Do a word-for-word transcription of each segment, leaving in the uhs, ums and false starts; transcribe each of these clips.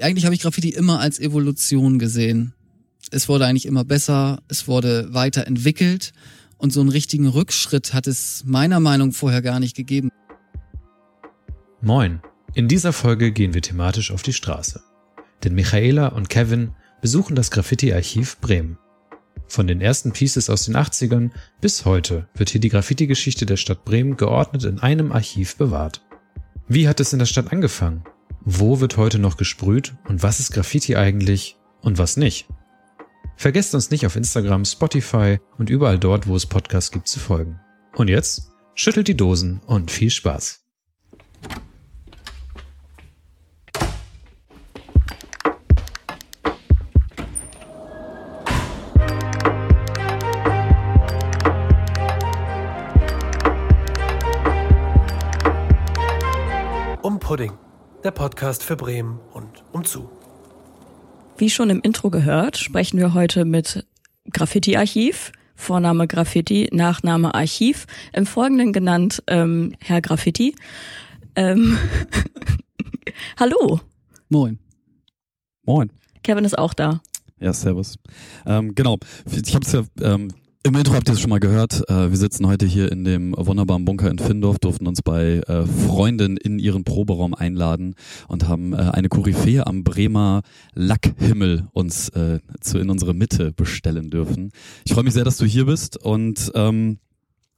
Eigentlich habe ich Graffiti immer als Evolution gesehen. Es wurde eigentlich immer besser, es wurde weiterentwickelt und so einen richtigen Rückschritt hat es meiner Meinung nach vorher gar nicht gegeben. Moin, in dieser Folge gehen wir thematisch auf die Straße. Denn Michaela und Kevin besuchen das Graffiti-Archiv Bremen. Von den ersten Pieces aus den achtzigern bis heute wird hier die Graffiti-Geschichte der Stadt Bremen geordnet in einem Archiv bewahrt. Wie hat es in der Stadt angefangen? Wo wird heute noch gesprüht und was ist Graffiti eigentlich und was nicht? Vergesst uns nicht auf Instagram, Spotify und überall dort, wo es Podcasts gibt, zu folgen. Und jetzt schüttelt die Dosen und viel Spaß! Um Pudding, der Podcast für Bremen und umzu. Wie schon im Intro gehört, sprechen wir heute mit Graffiti-Archiv, Vorname Graffiti, Nachname Archiv, im Folgenden genannt ähm, Herr Graffiti. Ähm, Hallo. Moin. Moin. Kevin ist auch da. Ja, servus. Ähm, genau, ich hab's ja... Ähm Im Intro habt ihr es schon mal gehört, äh, wir sitzen heute hier in dem wunderbaren Bunker in Findorff, durften uns bei äh, Freunden in ihren Proberaum einladen und haben äh, eine Koryphäe am Bremer Lackhimmel uns äh, zu, in unsere Mitte bestellen dürfen. Ich freue mich sehr, dass du hier bist und ähm,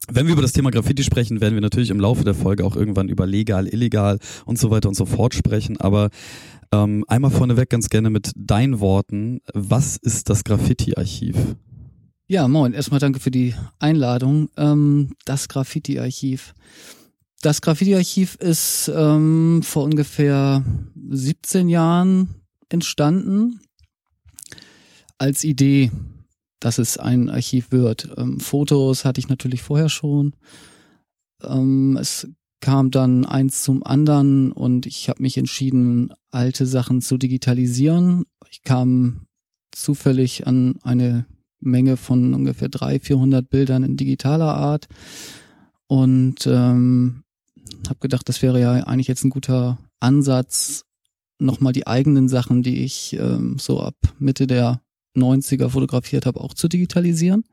wenn wir über das Thema Graffiti sprechen, werden wir natürlich im Laufe der Folge auch irgendwann über legal, illegal und so weiter und so fort sprechen, aber ähm, einmal vorneweg ganz gerne mit deinen Worten, was ist das Graffiti-Archiv? Ja, moin. Erstmal danke für die Einladung. Ähm, das Graffiti-Archiv. Das Graffiti-Archiv ist ähm, vor ungefähr siebzehn Jahren entstanden als Idee, dass es ein Archiv wird. Ähm, Fotos hatte ich natürlich vorher schon. Ähm, es kam dann eins zum anderen und ich habe mich entschieden, alte Sachen zu digitalisieren. Ich kam zufällig an eine Menge von ungefähr dreihundert, vierhundert Bildern in digitaler Art und ähm, habe gedacht, das wäre ja eigentlich jetzt ein guter Ansatz, nochmal die eigenen Sachen, die ich ähm, so ab Mitte der neunziger fotografiert habe, auch zu digitalisieren.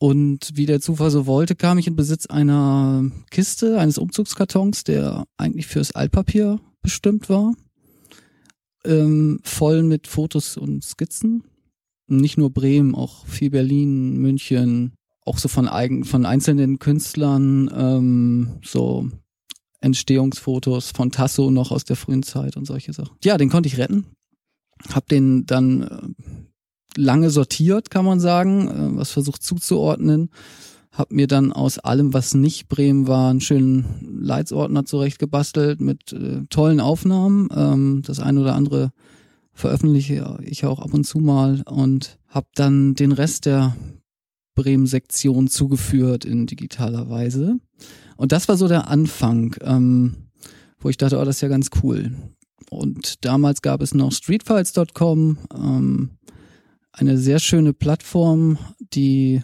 Und wie der Zufall so wollte, kam ich in Besitz einer Kiste, eines Umzugskartons, der eigentlich fürs Altpapier bestimmt war, ähm, voll mit Fotos und Skizzen. Nicht nur Bremen, auch viel Berlin, München, auch so von eigen, von einzelnen Künstlern, ähm, so Entstehungsfotos von Tasso noch aus der frühen Zeit und solche Sachen. Ja, den konnte ich retten. Hab den dann äh, lange sortiert, kann man sagen, äh, was versucht zuzuordnen. Hab mir dann aus allem, was nicht Bremen war, einen schönen Leitsordner zurechtgebastelt mit äh, tollen Aufnahmen. Ähm, das ein oder andere veröffentliche ich auch ab und zu mal und habe dann den Rest der Bremen-Sektion zugeführt in digitaler Weise. Und das war so der Anfang, ähm, wo ich dachte, oh, das ist ja ganz cool. Und damals gab es noch Streetfiles Punkt com, ähm, eine sehr schöne Plattform, die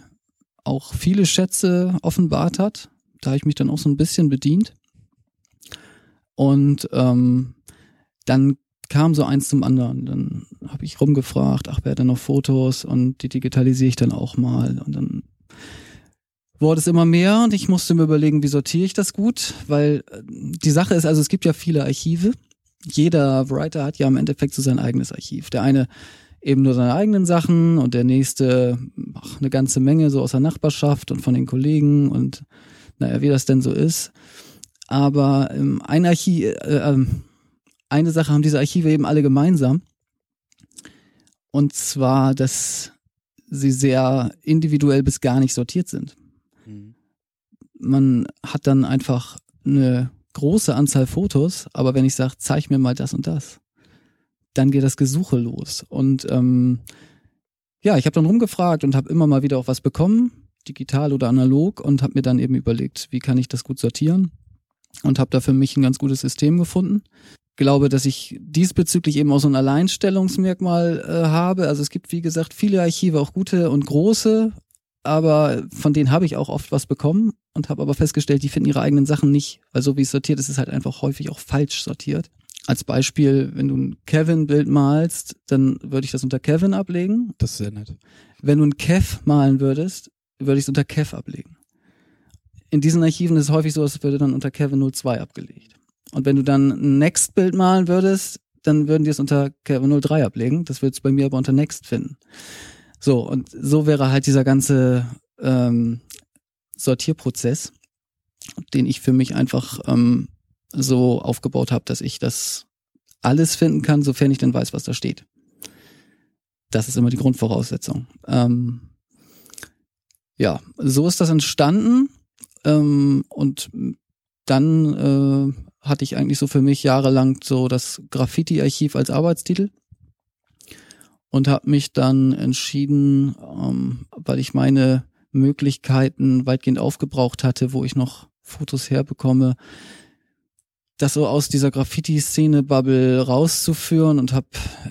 auch viele Schätze offenbart hat. Da habe ich mich dann auch so ein bisschen bedient. Und ähm, dann kam so eins zum anderen. Dann habe ich rumgefragt, ach, wer hat denn noch Fotos? Und die digitalisiere ich dann auch mal. Und dann wurde es immer mehr und ich musste mir überlegen, wie sortiere ich das gut? Weil die Sache ist, also es gibt ja viele Archive. Jeder Writer hat ja im Endeffekt so sein eigenes Archiv. Der eine eben nur seine eigenen Sachen und der nächste ach, eine ganze Menge so aus der Nachbarschaft und von den Kollegen und naja, wie das denn so ist. Aber ähm, ein Archiv... Äh, äh, Eine Sache haben diese Archive eben alle gemeinsam. Und zwar, dass sie sehr individuell bis gar nicht sortiert sind. Mhm. Man hat dann einfach eine große Anzahl Fotos, aber wenn ich sage, zeig mir mal das und das, dann geht das Gesuche los. Und ähm, ja, ich habe dann rumgefragt und habe immer mal wieder auch was bekommen, digital oder analog, und habe mir dann eben überlegt, wie kann ich das gut sortieren und habe da für mich ein ganz gutes System gefunden. Glaube, dass ich diesbezüglich eben auch so ein Alleinstellungsmerkmal äh, habe. Also es gibt, wie gesagt, viele Archive, auch gute und große, aber von denen habe ich auch oft was bekommen und habe aber festgestellt, die finden ihre eigenen Sachen nicht, weil so wie es sortiert ist, ist es halt einfach häufig auch falsch sortiert. Als Beispiel, wenn du ein Kevin-Bild malst, dann würde ich das unter Kevin ablegen. Das ist sehr nett. Wenn du ein Kev malen würdest, würde ich es unter Kev ablegen. In diesen Archiven ist es häufig so, es würde dann unter Kevin null zwei abgelegt. Und wenn du dann ein Next-Bild malen würdest, dann würden die es unter Kevin null drei ablegen. Das würdest du bei mir aber unter Next finden. So, und so wäre halt dieser ganze ähm, Sortierprozess, den ich für mich einfach... Ähm, so aufgebaut habe, dass ich das alles finden kann, sofern ich denn weiß, was da steht. Das ist immer die Grundvoraussetzung. Ähm, ja, so ist das entstanden ähm, und dann äh, hatte ich eigentlich so für mich jahrelang so das Graffiti-Archiv als Arbeitstitel und habe mich dann entschieden, ähm, weil ich meine Möglichkeiten weitgehend aufgebraucht hatte, wo ich noch Fotos herbekomme, das so aus dieser Graffiti-Szene-Bubble rauszuführen und habe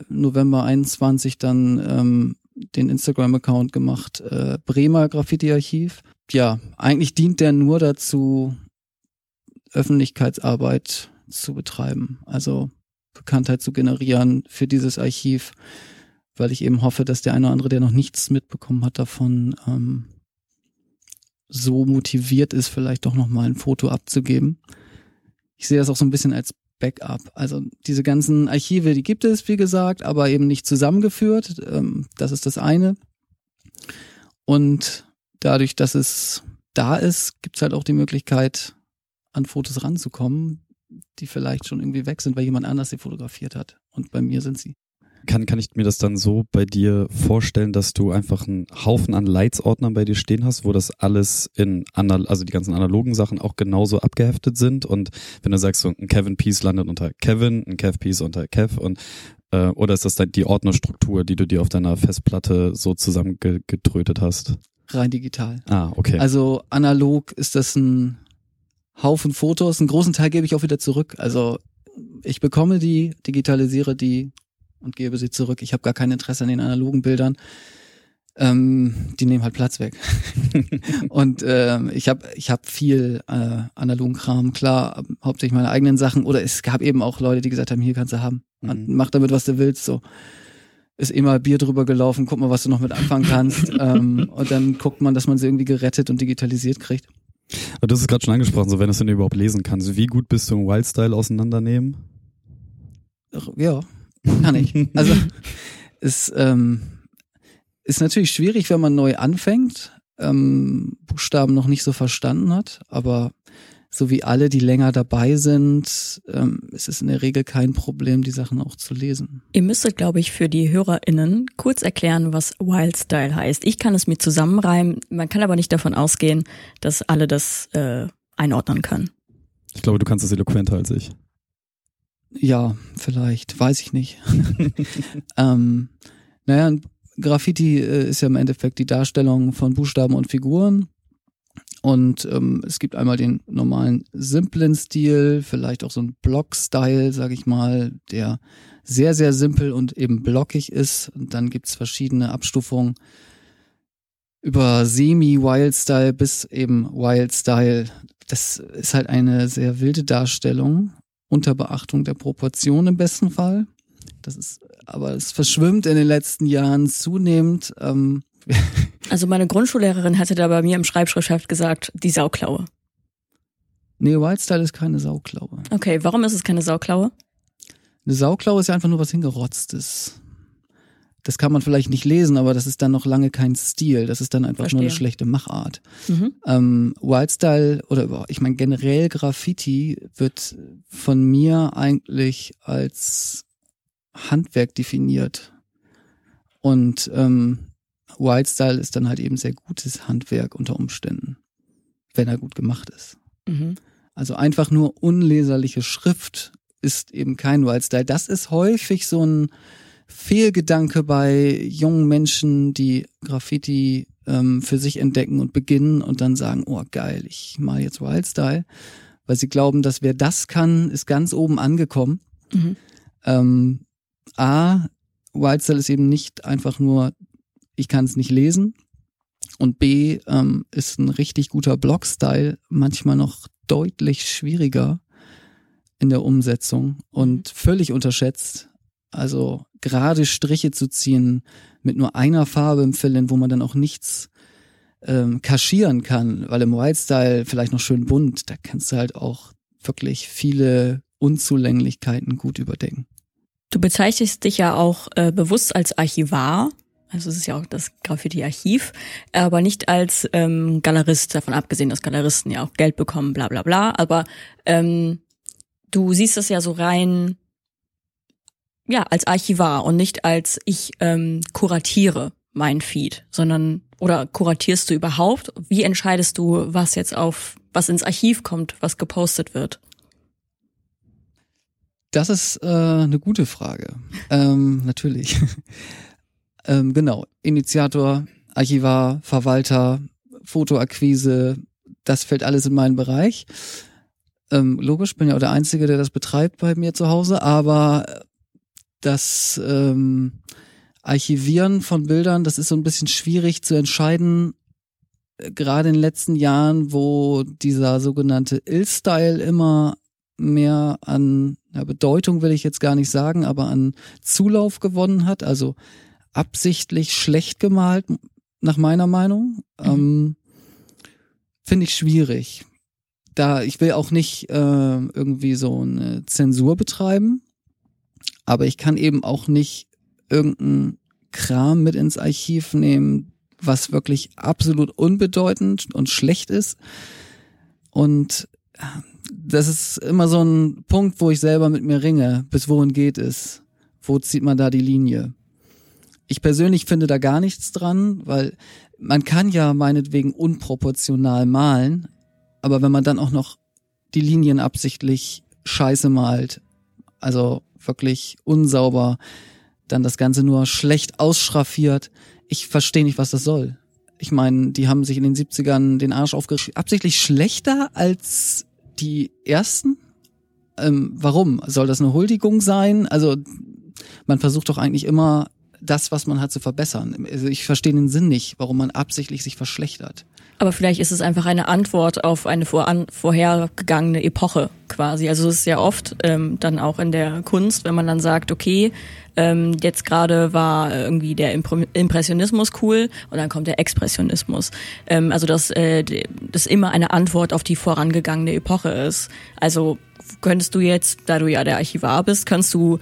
November einundzwanzig dann ähm, den Instagram-Account gemacht, äh, Bremer Graffiti-Archiv. Ja, eigentlich dient der nur dazu, Öffentlichkeitsarbeit zu betreiben, also Bekanntheit zu generieren für dieses Archiv, weil ich eben hoffe, dass der eine oder andere, der noch nichts mitbekommen hat davon, ähm, so motiviert ist, vielleicht doch nochmal ein Foto abzugeben. Ich sehe das auch so ein bisschen als Backup. Also diese ganzen Archive, die gibt es, wie gesagt, aber eben nicht zusammengeführt. Das ist das eine. Und dadurch, dass es da ist, gibt es halt auch die Möglichkeit, an Fotos ranzukommen, die vielleicht schon irgendwie weg sind, weil jemand anders sie fotografiert hat. Und bei mir sind sie. Kann, kann ich mir das dann so bei dir vorstellen, dass du einfach einen Haufen an Leitsordnern bei dir stehen hast, wo das alles in, anal- also die ganzen analogen Sachen auch genauso abgeheftet sind und wenn du sagst, so ein Kevin-Piece landet unter Kevin, ein Kev-Piece unter Kev und äh, oder ist das dann die Ordnerstruktur, die du dir auf deiner Festplatte so zusammengedrötet hast? Rein digital. Ah, okay. Also analog ist das ein Haufen Fotos, einen großen Teil gebe ich auch wieder zurück, also ich bekomme die, digitalisiere die und gebe sie zurück. Ich habe gar kein Interesse an den analogen Bildern. Ähm, die nehmen halt Platz weg. Und ähm, ich habe ich hab viel äh, analogen Kram, klar, hauptsächlich meine eigenen Sachen. Oder es gab eben auch Leute, die gesagt haben, hier kannst du haben. Mhm. Mach damit, was du willst. So ist eh mal Bier drüber gelaufen, guck mal, was du noch mit anfangen kannst. ähm, und dann guckt man, dass man sie irgendwie gerettet und digitalisiert kriegt. Aber du hast es gerade schon angesprochen, so wenn du es denn überhaupt lesen kannst. Wie gut bist du im Wildstyle auseinandernehmen? Ja. Kann ich. Also es ähm, ist natürlich schwierig, wenn man neu anfängt, ähm, Buchstaben noch nicht so verstanden hat, aber so wie alle, die länger dabei sind, ähm, ist es in der Regel kein Problem, die Sachen auch zu lesen. Ihr müsstet, glaube ich, für die HörerInnen kurz erklären, was Wildstyle heißt. Ich kann es mir zusammenreimen, man kann aber nicht davon ausgehen, dass alle das äh, einordnen können. Ich glaube, du kannst das eloquenter als ich. Ja, vielleicht, weiß ich nicht. ähm, naja, Graffiti äh, ist ja im Endeffekt die Darstellung von Buchstaben und Figuren. Und ähm, es gibt einmal den normalen, simplen Stil, vielleicht auch so einen Block-Style, sag ich mal, der sehr, sehr simpel und eben blockig ist. Und dann gibt's verschiedene Abstufungen über Semi-Wild-Style bis eben Wild-Style. Das ist halt eine sehr wilde Darstellung. Unter Beachtung der Proportion im besten Fall. Das ist, aber es verschwimmt in den letzten Jahren zunehmend. Ähm. Also meine Grundschullehrerin hatte da bei mir im Schreibschrift gesagt, die Sauklaue. Nee, Wildstyle ist keine Sauklaue. Okay, warum ist es keine Sauklaue? Eine Sauklaue ist ja einfach nur was Hingerotztes. Das kann man vielleicht nicht lesen, aber das ist dann noch lange kein Stil. Das ist dann einfach Verstehe. Nur eine schlechte Machart. Mhm. Ähm, Wildstyle oder ich meine generell Graffiti wird von mir eigentlich als Handwerk definiert. Und ähm, Wildstyle ist dann halt eben sehr gutes Handwerk unter Umständen, wenn er gut gemacht ist. Mhm. Also einfach nur unleserliche Schrift ist eben kein Wildstyle. Das ist häufig so ein Fehlgedanke bei jungen Menschen, die Graffiti ähm, für sich entdecken und beginnen und dann sagen, oh geil, ich mal jetzt Wildstyle, weil sie glauben, dass wer das kann, ist ganz oben angekommen. Mhm. Ähm, A, Wildstyle ist eben nicht einfach nur, ich kann es nicht lesen und B, ähm, ist ein richtig guter Blockstyle manchmal noch deutlich schwieriger in der Umsetzung und völlig unterschätzt. Also gerade Striche zu ziehen mit nur einer Farbe im Fill-In, wo man dann auch nichts ähm, kaschieren kann, weil im White-Style vielleicht noch schön bunt, da kannst du halt auch wirklich viele Unzulänglichkeiten gut überdecken. Du bezeichnest dich ja auch äh, bewusst als Archivar, also es ist ja auch das Graffiti-Archiv, aber nicht als ähm, Galerist, davon abgesehen, dass Galeristen ja auch Geld bekommen, bla bla bla, aber ähm, du siehst das ja so rein, ja, als Archivar und nicht als ich ähm, kuratiere mein Feed, sondern, oder kuratierst du überhaupt? Wie entscheidest du, was jetzt auf, was ins Archiv kommt, was gepostet wird? Das ist äh, eine gute Frage. ähm, natürlich. ähm, genau, Initiator, Archivar, Verwalter, Fotoakquise, das fällt alles in meinen Bereich. Ähm, logisch, bin ja auch der Einzige, der das betreibt bei mir zu Hause, aber das ähm, Archivieren von Bildern, das ist so ein bisschen schwierig zu entscheiden, gerade in den letzten Jahren, wo dieser sogenannte Ill-Style immer mehr an ja, Bedeutung will ich jetzt gar nicht sagen, aber an Zulauf gewonnen hat, also absichtlich schlecht gemalt, nach meiner Meinung, mhm. ähm, finde ich schwierig. Da, ich will auch nicht äh, irgendwie so eine Zensur betreiben, aber ich kann eben auch nicht irgendeinen Kram mit ins Archiv nehmen, was wirklich absolut unbedeutend und schlecht ist. Und das ist immer so ein Punkt, wo ich selber mit mir ringe, bis wohin geht es? Wo zieht man da die Linie? Ich persönlich finde da gar nichts dran, weil man kann ja meinetwegen unproportional malen, aber wenn man dann auch noch die Linien absichtlich scheiße malt, also wirklich unsauber, dann das Ganze nur schlecht ausschraffiert. Ich verstehe nicht, was das soll. Ich meine, die haben sich in den siebzigern den Arsch aufgerissen. Absichtlich schlechter als die ersten? Ähm, warum? Soll das eine Huldigung sein? Also man versucht doch eigentlich immer, das, was man hat, zu verbessern. Also ich verstehe den Sinn nicht, warum man absichtlich sich verschlechtert. Aber vielleicht ist es einfach eine Antwort auf eine voran, vorhergegangene Epoche quasi. Also es ist ja oft ähm, dann auch in der Kunst, wenn man dann sagt, okay, ähm, jetzt gerade war irgendwie der Impressionismus cool und dann kommt der Expressionismus. Ähm, also dass äh, das immer eine Antwort auf die vorangegangene Epoche ist. Also könntest du jetzt, da du ja der Archivar bist, kannst du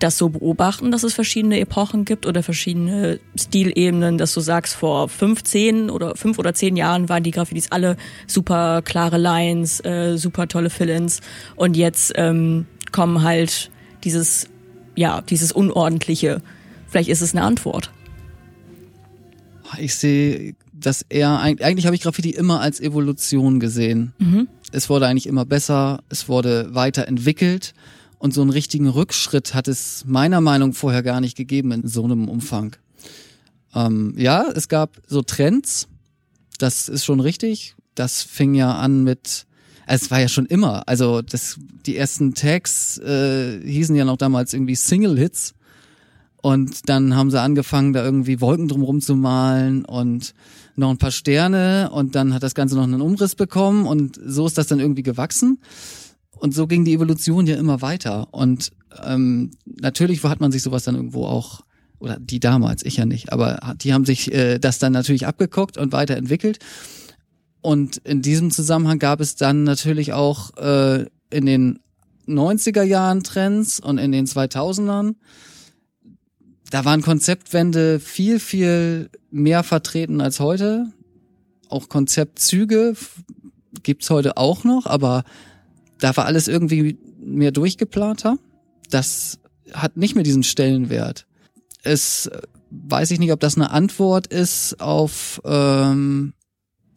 das so beobachten, dass es verschiedene Epochen gibt oder verschiedene Stilebenen, dass du sagst, vor fünf, zehn oder fünf oder zehn Jahren waren die Graffitis alle super klare Lines, äh, super tolle Fill-ins und jetzt ähm, kommen halt dieses, ja, dieses Unordentliche. Vielleicht ist es eine Antwort. Ich sehe, dass eher, eigentlich habe ich Graffiti immer als Evolution gesehen. Mhm. Es wurde eigentlich immer besser, es wurde weiterentwickelt. Und so einen richtigen Rückschritt hat es meiner Meinung nach vorher gar nicht gegeben in so einem Umfang. Ähm, ja, es gab so Trends, das ist schon richtig. Das fing ja an mit, es war ja schon immer, also das, die ersten Tags äh, hießen ja noch damals irgendwie Single-Hits. Und dann haben sie angefangen, da irgendwie Wolken drumherum zu malen und noch ein paar Sterne. Und dann hat das Ganze noch einen Umriss bekommen und so ist das dann irgendwie gewachsen. Und so ging die Evolution ja immer weiter. Und ähm, natürlich hat man sich sowas dann irgendwo auch, oder die damals, ich ja nicht, aber die haben sich äh, das dann natürlich abgeguckt und weiterentwickelt. Und in diesem Zusammenhang gab es dann natürlich auch äh, in den neunziger Jahren Trends und in den zweitausendern. Da waren Konzeptwände viel, viel mehr vertreten als heute. Auch Konzeptzüge gibt's heute auch noch, aber da war alles irgendwie mehr durchgeplanter. Das hat nicht mehr diesen Stellenwert. Es weiß ich nicht, ob das eine Antwort ist auf ähm,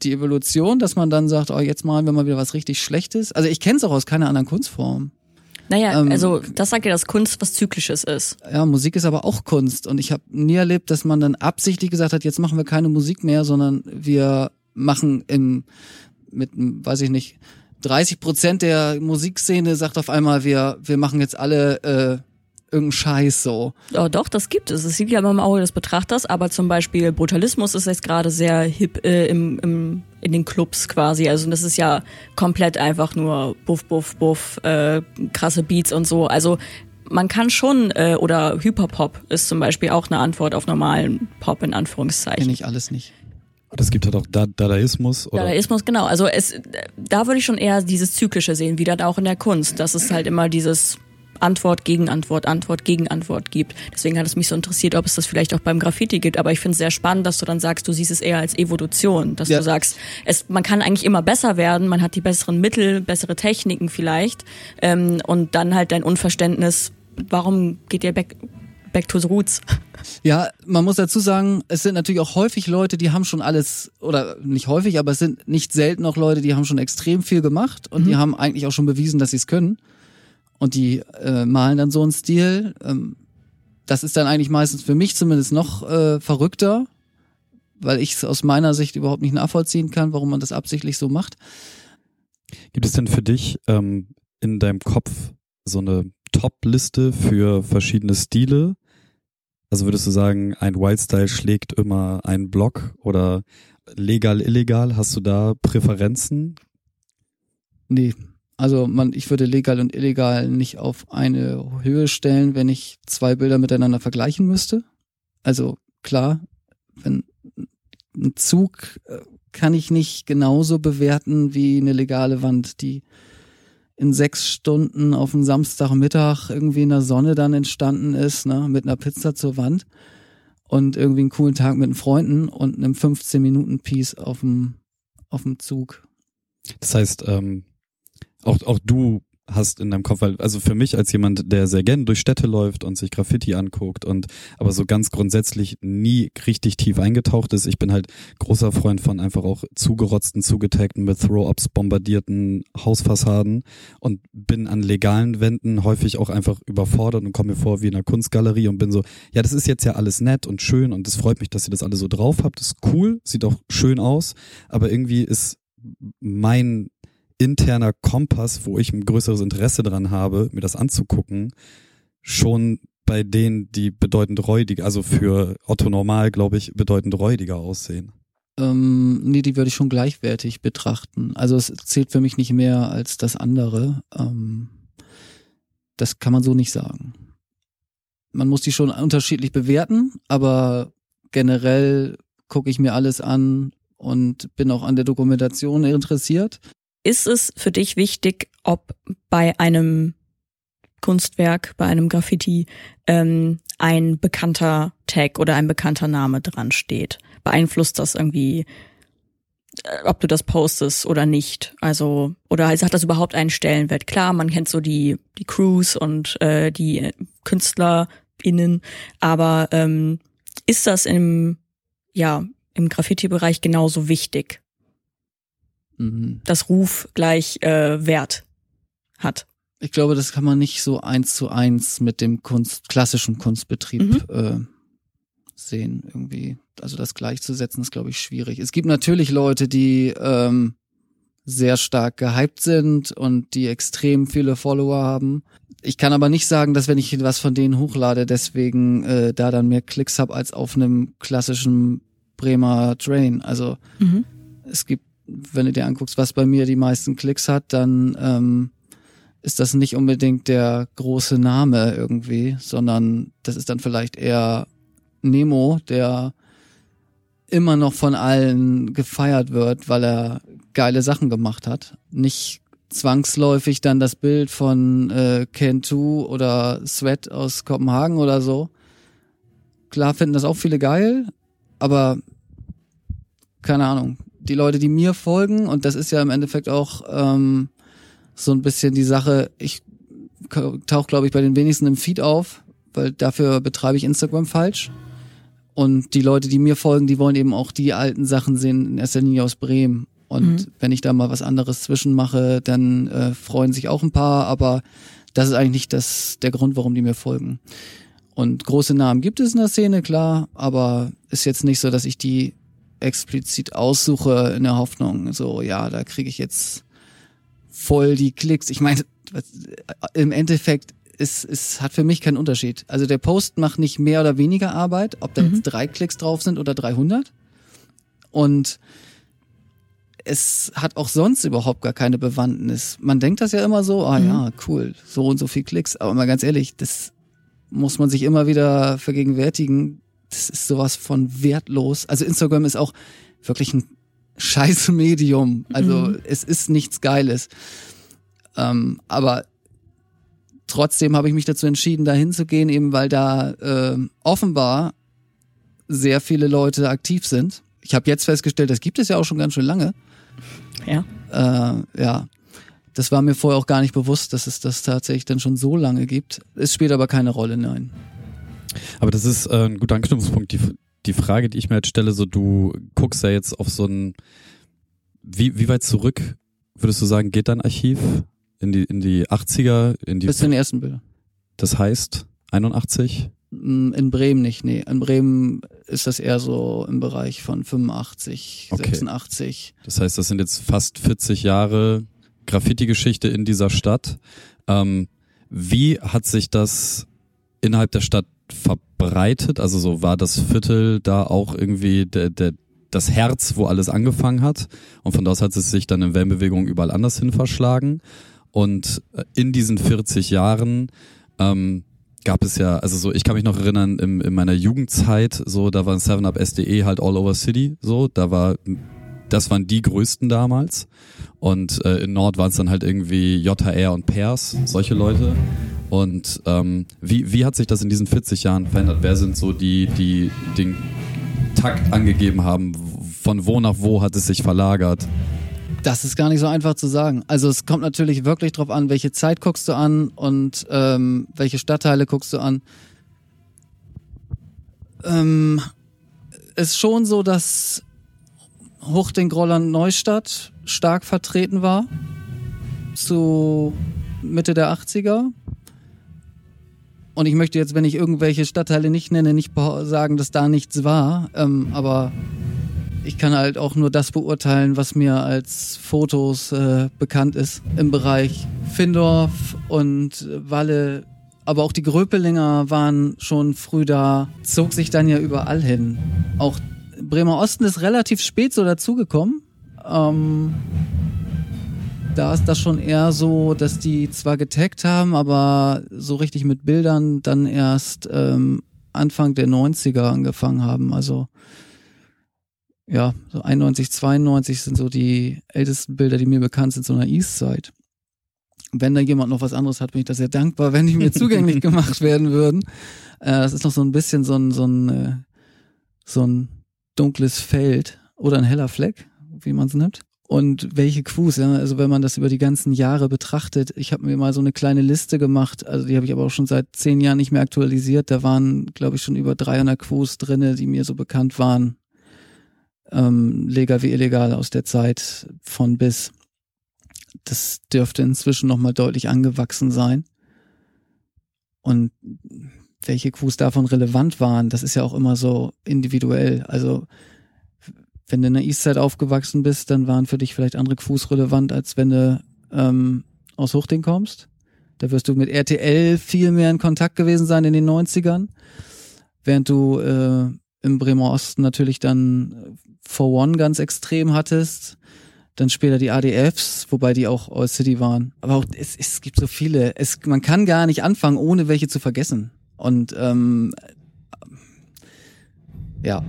die Evolution, dass man dann sagt, oh, jetzt malen wir mal wieder was richtig Schlechtes. Also ich kenne es auch aus keiner anderen Kunstform. Naja, ähm, also das sagt ja, dass Kunst was Zyklisches ist. Ja, Musik ist aber auch Kunst. Und ich habe nie erlebt, dass man dann absichtlich gesagt hat, jetzt machen wir keine Musik mehr, sondern wir machen in mit, weiß ich nicht, dreißig Prozent der Musikszene sagt auf einmal, wir wir machen jetzt alle äh, irgendeinen Scheiß so. Oh, doch, das gibt es. Es liegt ja immer im Auge des Betrachters, aber zum Beispiel Brutalismus ist jetzt gerade sehr hip äh, im, im in den Clubs quasi. Also das ist ja komplett einfach nur buff, buff, buff, äh, krasse Beats und so. Also man kann schon, äh, oder Hyperpop ist zum Beispiel auch eine Antwort auf normalen Pop in Anführungszeichen. Kenn ich alles nicht. Das gibt halt auch Dadaismus, oder? Dadaismus, genau. Also es, da würde ich schon eher dieses Zyklische sehen, wie dann auch in der Kunst, dass es halt immer dieses Antwort gegen Antwort, Antwort gegen Antwort gibt. Deswegen hat es mich so interessiert, ob es das vielleicht auch beim Graffiti gibt. Aber ich finde es sehr spannend, dass du dann sagst, du siehst es eher als Evolution. Dass ja. du sagst, es, man kann eigentlich immer besser werden, man hat die besseren Mittel, bessere Techniken vielleicht. Ähm, und dann halt dein Unverständnis, warum geht ihr back, back to the roots? Ja, man muss dazu sagen, es sind natürlich auch häufig Leute, die haben schon alles, oder nicht häufig, aber es sind nicht selten auch Leute, die haben schon extrem viel gemacht und mhm. die haben eigentlich auch schon bewiesen, dass sie es können. Und die äh, malen dann so einen Stil. Ähm, das ist dann eigentlich meistens für mich zumindest noch äh, verrückter, weil ich es aus meiner Sicht überhaupt nicht nachvollziehen kann, warum man das absichtlich so macht. Gibt es denn für dich ähm, in deinem Kopf so eine Top-Liste für verschiedene Stile? Also würdest du sagen, ein Wildstyle schlägt immer einen Block oder legal, illegal? Hast du da Präferenzen? Nee. Also man, ich würde legal und illegal nicht auf eine Höhe stellen, wenn ich zwei Bilder miteinander vergleichen müsste. Also klar, wenn ein Zug kann ich nicht genauso bewerten wie eine legale Wand, die in sechs Stunden auf einem Samstagmittag irgendwie in der Sonne dann entstanden ist, ne, mit einer Pizza zur Wand und irgendwie einen coolen Tag mit den Freunden und einem fünfzehn Minuten Piece auf dem auf dem Zug. Das heißt, ähm Auch, auch du hast in deinem Kopf, weil, also für mich als jemand, der sehr gerne durch Städte läuft und sich Graffiti anguckt und aber so ganz grundsätzlich nie richtig tief eingetaucht ist, ich bin halt großer Freund von einfach auch zugerotzten, zugetagten, mit Throw-Ups bombardierten Hausfassaden und bin an legalen Wänden häufig auch einfach überfordert und komme mir vor wie in einer Kunstgalerie und bin so, ja, das ist jetzt ja alles nett und schön und es freut mich, dass ihr das alle so drauf habt, das ist cool, sieht auch schön aus, aber irgendwie ist mein interner Kompass, wo ich ein größeres Interesse dran habe, mir das anzugucken, schon bei denen, die bedeutend räudiger, also für Otto Normal, glaube ich, bedeutend räudiger aussehen. Ähm, nee, die würde ich schon gleichwertig betrachten. Also es zählt für mich nicht mehr als das andere. Ähm, das kann man so nicht sagen. Man muss die schon unterschiedlich bewerten, aber generell gucke ich mir alles an und bin auch an der Dokumentation interessiert. Ist es für dich wichtig, ob bei einem Kunstwerk, bei einem Graffiti ähm, ein bekannter Tag oder ein bekannter Name dran steht? Beeinflusst das irgendwie, äh, ob du das postest oder nicht? Also, oder hat das überhaupt einen Stellenwert? Klar, man kennt so die die Crews und äh, die KünstlerInnen, aber ähm, ist das im ja im Graffiti-Bereich genauso wichtig? Dass Ruf gleich äh, Wert hat. Ich glaube, das kann man nicht so eins zu eins mit dem Kunst, klassischen Kunstbetrieb mhm. äh, sehen irgendwie. Also das gleichzusetzen ist, glaube ich, schwierig. Es gibt natürlich Leute, die ähm, sehr stark gehypt sind und die extrem viele Follower haben. Ich kann aber nicht sagen, dass wenn ich was von denen hochlade, deswegen äh, da dann mehr Klicks habe als auf einem klassischen Bremer Train. Also mhm. es gibt wenn du dir anguckst, was bei mir die meisten Klicks hat, dann ähm, ist das nicht unbedingt der große Name irgendwie, sondern das ist dann vielleicht eher Nemo, der immer noch von allen gefeiert wird, weil er geile Sachen gemacht hat. Nicht zwangsläufig dann das Bild von äh, Kentu oder Sweat aus Kopenhagen oder so. Klar finden das auch viele geil, aber keine Ahnung. Die Leute, die mir folgen, und das ist ja im Endeffekt auch ähm, so ein bisschen die Sache, ich tauche, glaube ich, bei den wenigsten im Feed auf, weil dafür betreibe ich Instagram falsch. Und die Leute, die mir folgen, die wollen eben auch die alten Sachen sehen, in erster Linie aus Bremen. Und mhm. wenn ich da mal was anderes zwischenmache, dann äh, freuen sich auch ein paar, aber das ist eigentlich nicht das, der Grund, warum die mir folgen. Und große Namen gibt es in der Szene, klar, aber ist jetzt nicht so, dass ich die explizit aussuche in der Hoffnung, so ja, da kriege ich jetzt voll die Klicks. Ich meine, im Endeffekt ist es hat für mich keinen Unterschied. Also der Post macht nicht mehr oder weniger Arbeit, ob da mhm. jetzt drei Klicks drauf sind oder dreihundert. Und es hat auch sonst überhaupt gar keine Bewandtnis. Man denkt das ja immer so, ah mhm. ja, cool, so und so viel Klicks. Aber mal ganz ehrlich, das muss man sich immer wieder vergegenwärtigen. Das ist sowas von wertlos. Also Instagram ist auch wirklich ein scheiß Medium. Also mhm. es ist nichts Geiles. Ähm, aber trotzdem habe ich mich dazu entschieden, da hinzugehen, eben weil da äh, offenbar sehr viele Leute aktiv sind. Ich habe jetzt festgestellt, das gibt es ja auch schon ganz schön lange. Ja. Äh, ja. Das war mir vorher auch gar nicht bewusst, dass es das tatsächlich dann schon so lange gibt. Es spielt aber keine Rolle, nein. Aber das ist äh, ein guter Anknüpfungspunkt. Die, die Frage, die ich mir jetzt stelle, so du guckst ja jetzt auf so ein, wie, wie weit zurück, würdest du sagen, geht dein Archiv? In die, in die achtziger? In die Bis zu den ersten Bildern. Das heißt einundachtzig? In Bremen nicht, nee. In Bremen ist das eher so im Bereich von fünfundachtzig, okay. sechsundachtzig. Das heißt, das sind jetzt fast vierzig Jahre Graffiti-Geschichte in dieser Stadt. Ähm, wie hat sich das innerhalb der Stadt verbreitet? Also so war das Viertel da auch irgendwie der, der, das Herz, wo alles angefangen hat. Und von da aus hat es sich dann in Wellenbewegung überall anders hin verschlagen. Und in diesen vierzig Jahren ähm, gab es ja, also so, ich kann mich noch erinnern, im, in meiner Jugendzeit, so, da waren seven up S D E halt all over City, so, da war, das waren die größten damals. Und äh, in Nord waren es dann halt irgendwie J H R und Pers, solche Leute. Und ähm, wie, wie hat sich das in diesen vierzig Jahren verändert? Wer sind so die, die den Takt angegeben haben? Von wo nach wo hat es sich verlagert? Das ist gar nicht so einfach zu sagen. Also es kommt natürlich wirklich drauf an, welche Zeit guckst du an und ähm, welche Stadtteile guckst du an. Ähm, es ist schon so, dass Huchting, Grolland, Neustadt stark vertreten war zu Mitte der achtziger. Und ich möchte jetzt, wenn ich irgendwelche Stadtteile nicht nenne, nicht sagen, dass da nichts war, ähm, aber ich kann halt auch nur das beurteilen, was mir als Fotos äh, bekannt ist. Im Bereich Findorff und Walle, aber auch die Gröpelinger waren schon früh da, zog sich dann ja überall hin. Auch Bremer Osten ist relativ spät so dazugekommen. Ähm, da ist das schon eher so, dass die zwar getaggt haben, aber so richtig mit Bildern dann erst ähm, Anfang der neunziger angefangen haben, also ja, so einundneunzig, zweiundneunzig sind so die ältesten Bilder, die mir bekannt sind, so einer East-Side. Wenn da jemand noch was anderes hat, bin ich da sehr dankbar, wenn die mir zugänglich gemacht werden würden. Äh, das ist noch so ein bisschen so ein, so ein, äh, so ein dunkles Feld oder ein heller Fleck, wie man es nimmt. Und welche Crews, ja, also wenn man das über die ganzen Jahre betrachtet, ich habe mir mal so eine kleine Liste gemacht, also die habe ich aber auch schon seit zehn Jahren nicht mehr aktualisiert, da waren, glaube ich, schon über dreihundert Crews drinne, die mir so bekannt waren. Ähm, legal wie illegal aus der Zeit von bis. Das dürfte inzwischen nochmal deutlich angewachsen sein. Und welche Crews davon relevant waren, das ist ja auch immer so individuell. Also wenn du in der Eastside aufgewachsen bist, dann waren für dich vielleicht andere Crews relevant, als wenn du ähm, aus Huchting kommst. Da wirst du mit R T L viel mehr in Kontakt gewesen sein in den neunzigern. Während du äh, im Bremer Osten natürlich dann four one ganz extrem hattest, dann später die A D Fs, wobei die auch All City waren. Aber auch es, es gibt so viele. Es, man kann gar nicht anfangen, ohne welche zu vergessen. Und ähm, ja.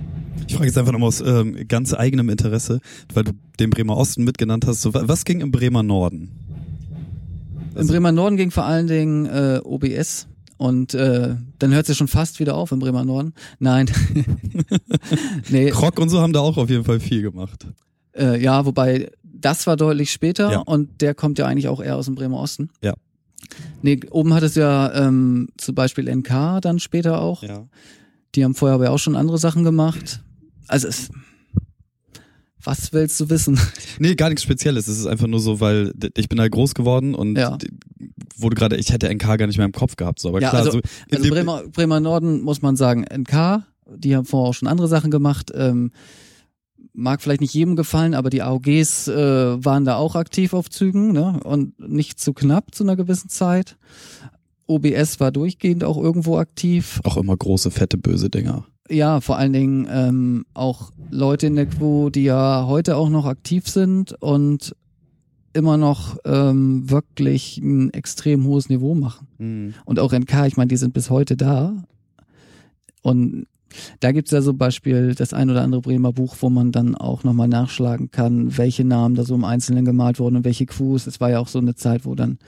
Ich frage jetzt einfach nochmal aus ähm, ganz eigenem Interesse, weil du den Bremer Osten mitgenannt hast. So, was ging im Bremer Norden? Also, im Bremer Norden ging vor allen Dingen äh, O B S. Und äh, dann hört es ja schon fast wieder auf im Bremer Norden. Nein. nee. Krock und so haben da auch auf jeden Fall viel gemacht. Äh, ja, wobei das war deutlich später ja. Und der kommt ja eigentlich auch eher aus dem Bremer Osten. Ja. Nee, oben hat es ja ähm, zum Beispiel N K dann später auch. Ja. Die haben vorher aber auch schon andere Sachen gemacht. Also es... Was willst du wissen? Nee, gar nichts Spezielles. Es ist einfach nur so, weil ich bin halt groß geworden und ja. wurde gerade, ich hätte N K gar nicht mehr im Kopf gehabt. So. Aber ja, klar, also, so also Bremer, Bremer Norden muss man sagen, N K, die haben vorher auch schon andere Sachen gemacht. Ähm, mag vielleicht nicht jedem gefallen, aber die A O Gs äh, waren da auch aktiv auf Zügen, ne? Und nicht zu knapp zu einer gewissen Zeit. O B S war durchgehend auch irgendwo aktiv. Auch immer große, fette, böse Dinger. Ja, vor allen Dingen ähm, auch Leute in der Crew, die ja heute auch noch aktiv sind und immer noch ähm, wirklich ein extrem hohes Niveau machen. Mhm. Und auch N K, ich meine, die sind bis heute da. Und da gibt es ja zum Beispiel das ein oder andere Bremer Buch, wo man dann auch nochmal nachschlagen kann, welche Namen da so im Einzelnen gemalt wurden und welche Crews. Es war ja auch so eine Zeit, wo dann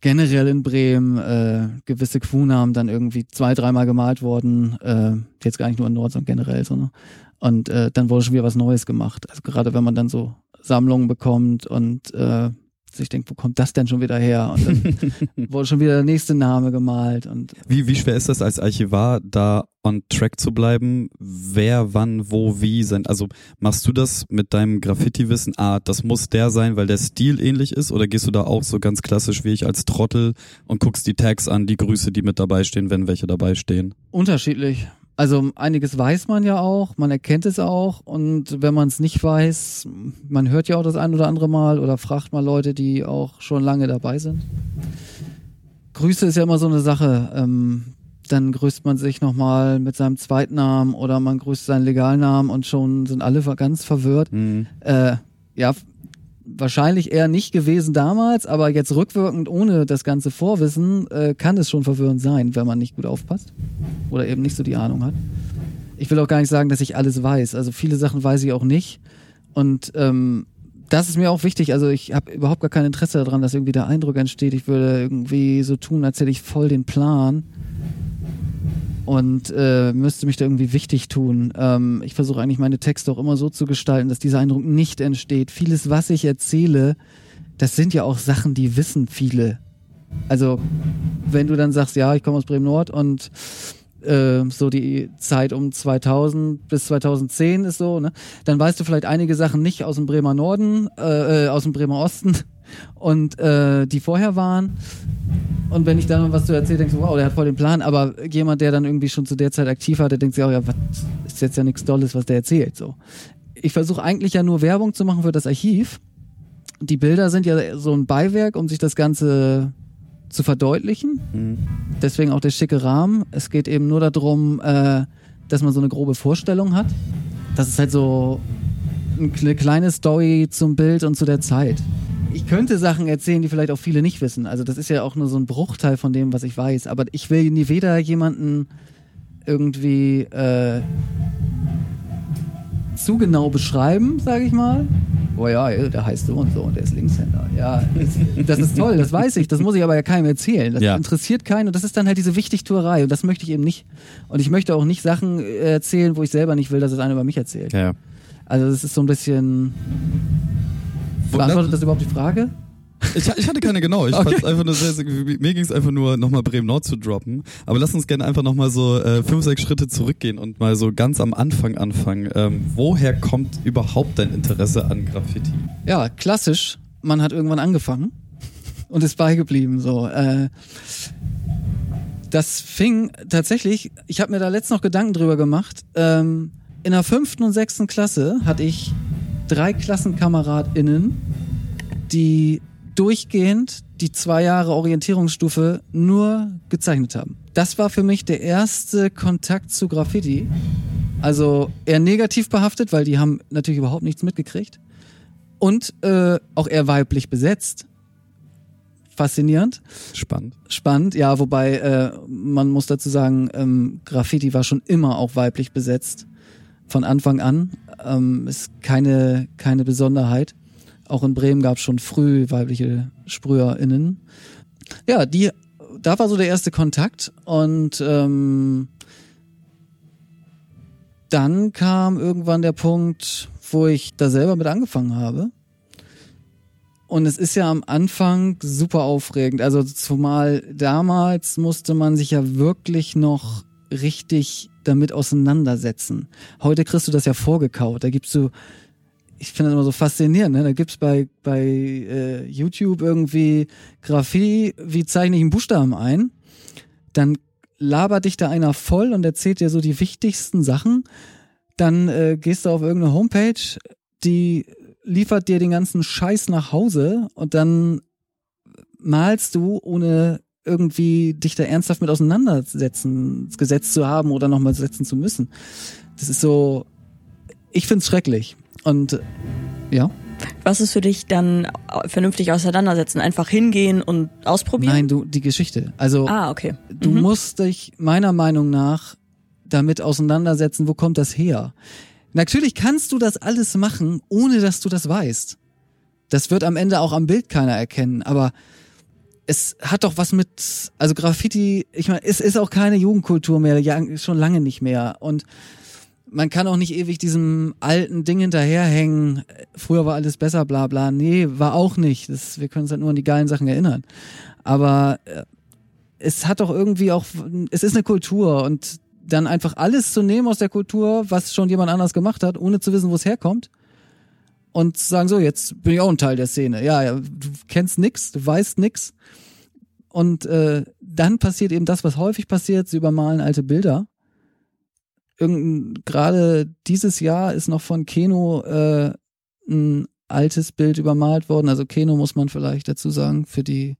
generell in Bremen äh, gewisse Crewnamen dann irgendwie zwei, dreimal gemalt wurden. Äh, jetzt gar nicht nur in Nord, sondern generell. So, ne? Und äh, dann wurde schon wieder was Neues gemacht. Also gerade wenn man dann so Sammlungen bekommt und äh, sich denkt, wo kommt das denn schon wieder her? Und dann wurde schon wieder der nächste Name gemalt. Und wie, wie schwer ist das als Archivar, da on track zu bleiben? Wer, wann, wo, wie sein? Also machst du das mit deinem Graffiti-Wissen? Ah, das muss der sein, weil der Stil ähnlich ist? Oder gehst du da auch so ganz klassisch wie ich als Trottel und guckst die Tags an, die Grüße, die mit dabei stehen, wenn welche dabei stehen? Unterschiedlich. Also einiges weiß man ja auch, man erkennt es auch und wenn man es nicht weiß, man hört ja auch das ein oder andere Mal oder fragt mal Leute, die auch schon lange dabei sind. Grüße ist ja immer so eine Sache, ähm, dann grüßt man sich nochmal mit seinem Zweitnamen oder man grüßt seinen Legalnamen und schon sind alle ganz verwirrt. Mhm. Äh, ja, wahrscheinlich eher nicht gewesen damals, aber jetzt rückwirkend ohne das ganze Vorwissen äh, kann es schon verwirrend sein, wenn man nicht gut aufpasst oder eben nicht so die Ahnung hat. Ich will auch gar nicht sagen, dass ich alles weiß. Also viele Sachen weiß ich auch nicht und ähm, das ist mir auch wichtig. Also ich habe überhaupt gar kein Interesse daran, dass irgendwie der Eindruck entsteht, ich würde irgendwie so tun, als hätte ich voll den Plan und äh, müsste mich da irgendwie wichtig tun. Ähm, ich versuche eigentlich meine Texte auch immer so zu gestalten, dass dieser Eindruck nicht entsteht. Vieles, was ich erzähle, das sind ja auch Sachen, die wissen viele. Also wenn du dann sagst, ja, ich komme aus Bremen-Nord und äh, so die Zeit um zweitausend bis zweitausendzehn ist so, ne? Dann weißt du vielleicht einige Sachen nicht aus dem Bremer Norden, äh, aus dem Bremer Osten und äh, die vorher waren. Und wenn ich dann was zu erzählen, denkst du, wow, der hat voll den Plan. Aber jemand, der dann irgendwie schon zu der Zeit aktiv war, der denkt sich auch, ja, was ist jetzt ja nichts Dolles, was der erzählt. So. Ich versuche eigentlich ja nur Werbung zu machen für das Archiv. Die Bilder sind ja so ein Beiwerk, um sich das Ganze zu verdeutlichen. Mhm. Deswegen auch der schicke Rahmen. Es geht eben nur darum, äh, dass man so eine grobe Vorstellung hat. Das ist halt so eine kleine Story zum Bild und zu der Zeit. Ich könnte Sachen erzählen, die vielleicht auch viele nicht wissen. Also das ist ja auch nur so ein Bruchteil von dem, was ich weiß. Aber ich will nie weder jemanden irgendwie äh, zu genau beschreiben, sage ich mal. Oh ja, der heißt so und so und der ist Linkshänder. Ja, das, das ist toll, das weiß ich. Das muss ich aber ja keinem erzählen. Das ja. interessiert keinen und das ist dann halt diese Wichtigtuerei und das möchte ich eben nicht. Und ich möchte auch nicht Sachen erzählen, wo ich selber nicht will, dass es einer über mich erzählt. Ja. Also das ist so ein bisschen... Beantwortet das überhaupt die Frage? Ich, ich hatte keine genau. Ich okay. einfach nur sehr, sehr, mir ging es einfach nur, nochmal Bremen-Nord zu droppen. Aber lass uns gerne einfach nochmal so äh, fünf, sechs Schritte zurückgehen und mal so ganz am Anfang anfangen. Ähm, woher kommt überhaupt dein Interesse an Graffiti? Ja, klassisch. Man hat irgendwann angefangen und ist beigeblieben. So. Äh, das fing tatsächlich, ich habe mir da letztens noch Gedanken drüber gemacht. Ähm, in der fünften und sechsten Klasse hatte ich drei KlassenkameradInnen, die durchgehend die zwei Jahre Orientierungsstufe nur gezeichnet haben. Das war für mich der erste Kontakt zu Graffiti. Also eher negativ behaftet, weil die haben natürlich überhaupt nichts mitgekriegt. Und äh, auch eher weiblich besetzt. Faszinierend. Spannend. Spannend, ja, wobei äh, man muss dazu sagen, ähm, Graffiti war schon immer auch weiblich besetzt. Von Anfang an ähm, ist keine, keine Besonderheit. Auch in Bremen gab es schon früh weibliche SprüherInnen. Ja, die, da war so der erste Kontakt und ähm, dann kam irgendwann der Punkt, wo ich da selber mit angefangen habe. Und es ist ja am Anfang super aufregend. Also zumal damals musste man sich ja wirklich noch richtig damit auseinandersetzen. Heute kriegst du das ja vorgekaut. Da gibst du, ich finde das immer so faszinierend, ne? Da gibt's bei bei äh, YouTube irgendwie Graffiti, wie zeichne ich einen Buchstaben ein? Dann labert dich da einer voll und erzählt dir so die wichtigsten Sachen. Dann äh, gehst du auf irgendeine Homepage, die liefert dir den ganzen Scheiß nach Hause und dann malst du ohne irgendwie dich da ernsthaft mit auseinandersetzen, gesetzt zu haben oder nochmal setzen zu müssen. Das ist so, ich find's schrecklich. Und ja. Was ist für dich dann vernünftig auseinandersetzen? Einfach hingehen und ausprobieren? Nein, du, die Geschichte. Also, ah, okay. Mhm. Du musst dich meiner Meinung nach damit auseinandersetzen, wo kommt das her? Natürlich kannst du das alles machen, ohne dass du das weißt. Das wird am Ende auch am Bild keiner erkennen, aber es hat doch was mit, also Graffiti, ich meine, es ist auch keine Jugendkultur mehr, ja, schon lange nicht mehr. Und man kann auch nicht ewig diesem alten Ding hinterherhängen, früher war alles besser, bla bla. Nee, war auch nicht. Das, wir können uns halt nur an die geilen Sachen erinnern. Aber es hat doch irgendwie auch, es ist eine Kultur und dann einfach alles zu nehmen aus der Kultur, was schon jemand anders gemacht hat, ohne zu wissen, wo es herkommt und zu sagen, so, jetzt bin ich auch ein Teil der Szene. Ja, ja, du kennst nix, du weißt nix und äh, dann passiert eben das, was häufig passiert, sie übermalen alte Bilder. Irgend, gerade dieses Jahr ist noch von Keno äh, ein altes Bild übermalt worden, also Keno muss man vielleicht dazu sagen, für die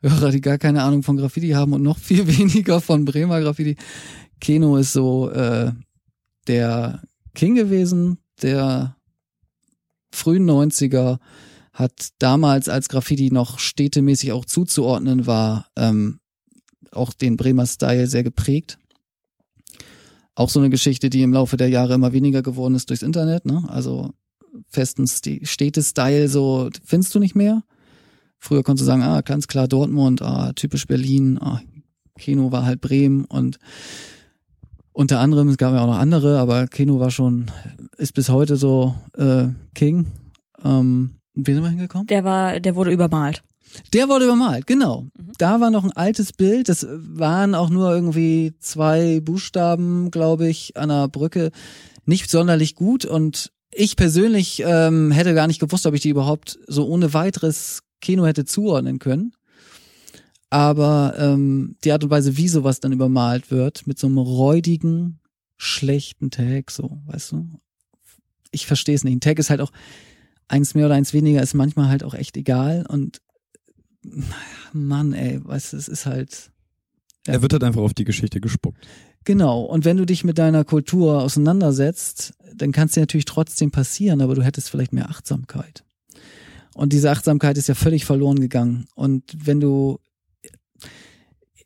Hörer, die gar keine Ahnung von Graffiti haben und noch viel weniger von Bremer Graffiti. Keno ist so äh, der King gewesen, der frühen neunziger, hat damals, als Graffiti noch städtemäßig auch zuzuordnen war, ähm, auch den Bremer Style sehr geprägt. Auch so eine Geschichte, die im Laufe der Jahre immer weniger geworden ist durchs Internet, ne? Also festen Städte-Style, so findest du nicht mehr. Früher konntest du sagen, ah, ganz klar Dortmund, ah, typisch Berlin, ah, Keno war halt Bremen und unter anderem, es gab ja auch noch andere, aber Keno war schon, ist bis heute so äh, King. Ähm, wie sind wir hingekommen? Der war, der wurde übermalt. Der wurde übermalt, genau. Mhm. Da war noch ein altes Bild, das waren auch nur irgendwie zwei Buchstaben, glaube ich, an einer Brücke. Nicht sonderlich gut und ich persönlich ähm, hätte gar nicht gewusst, ob ich die überhaupt so ohne weiteres Keno hätte zuordnen können. Aber ähm, die Art und Weise, wie sowas dann übermalt wird, mit so einem räudigen, schlechten Tag, so, weißt du? Ich verstehe es nicht. Ein Tag ist halt auch, eins mehr oder eins weniger ist manchmal halt auch echt egal. Und Mann, ey, weißt du, es ist halt... Ja. Er wird halt einfach auf die Geschichte gespuckt. Genau. Und wenn du dich mit deiner Kultur auseinandersetzt, dann kann es dir natürlich trotzdem passieren, aber du hättest vielleicht mehr Achtsamkeit. Und diese Achtsamkeit ist ja völlig verloren gegangen. Und wenn du...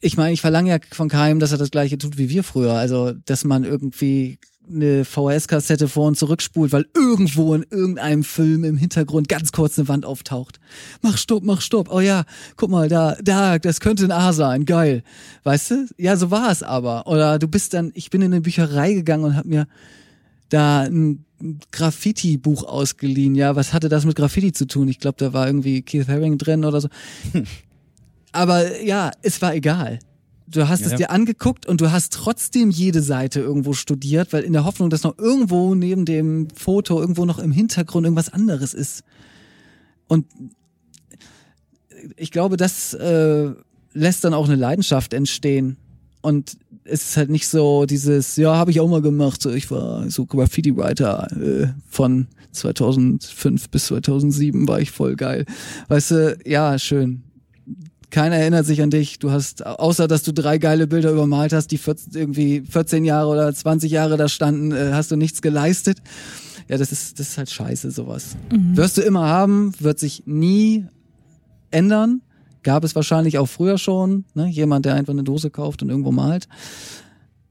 Ich meine, ich verlange ja von keinem, dass er das Gleiche tut wie wir früher. Also, dass man irgendwie eine V H S-Kassette vor und zurückspult, weil irgendwo in irgendeinem Film im Hintergrund ganz kurz eine Wand auftaucht. Mach Stopp, mach Stopp. Oh ja, guck mal, da, da, das könnte ein A sein. Geil. Weißt du? Ja, so war es aber. Oder du bist dann, ich bin in eine Bücherei gegangen und hab mir da ein Graffiti-Buch ausgeliehen. Ja, was hatte das mit Graffiti zu tun? Ich glaube, da war irgendwie Keith Haring drin oder so. Hm. Aber ja, es war egal. Du hast ja, es dir ja. angeguckt und du hast trotzdem jede Seite irgendwo studiert, weil in der Hoffnung, dass noch irgendwo neben dem Foto irgendwo noch im Hintergrund irgendwas anderes ist. Und ich glaube, das äh, lässt dann auch eine Leidenschaft entstehen. Und es ist halt nicht so dieses, ja, habe ich auch mal gemacht. So, ich war so Graffiti-Writer äh, von zweitausendfünf bis zweitausendsieben war ich voll geil. Weißt du, ja, schön. Keiner erinnert sich an dich. Du hast, außer dass du drei geile Bilder übermalt hast, die vierzehn, irgendwie vierzehn Jahre oder zwanzig Jahre da standen, hast du nichts geleistet. Ja, das ist, das ist halt scheiße, sowas. Mhm. Wirst du immer haben, wird sich nie ändern. Gab es wahrscheinlich auch früher schon, ne? Jemand, der einfach eine Dose kauft und irgendwo malt.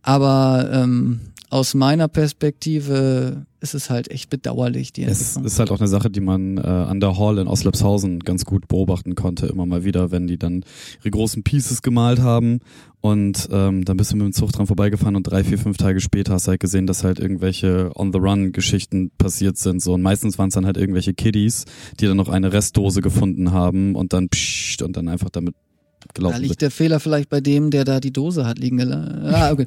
Aber ähm, aus meiner Perspektive ist es halt echt bedauerlich. Die es ist halt auch eine Sache, die man äh, an der Hall in Oslepshausen ganz gut beobachten konnte, immer mal wieder, wenn die dann ihre großen Pieces gemalt haben und ähm, dann bist du mit dem Zug dran vorbeigefahren und drei, vier, fünf Tage später hast du halt gesehen, dass halt irgendwelche On-the-Run-Geschichten passiert sind. So. Und meistens waren es dann halt irgendwelche Kiddies, die dann noch eine Restdose gefunden haben und dann pssst und dann einfach damit gelaufen sind. Da liegt der Fehler vielleicht bei dem, der da die Dose hat liegen gelassen. Ah, okay.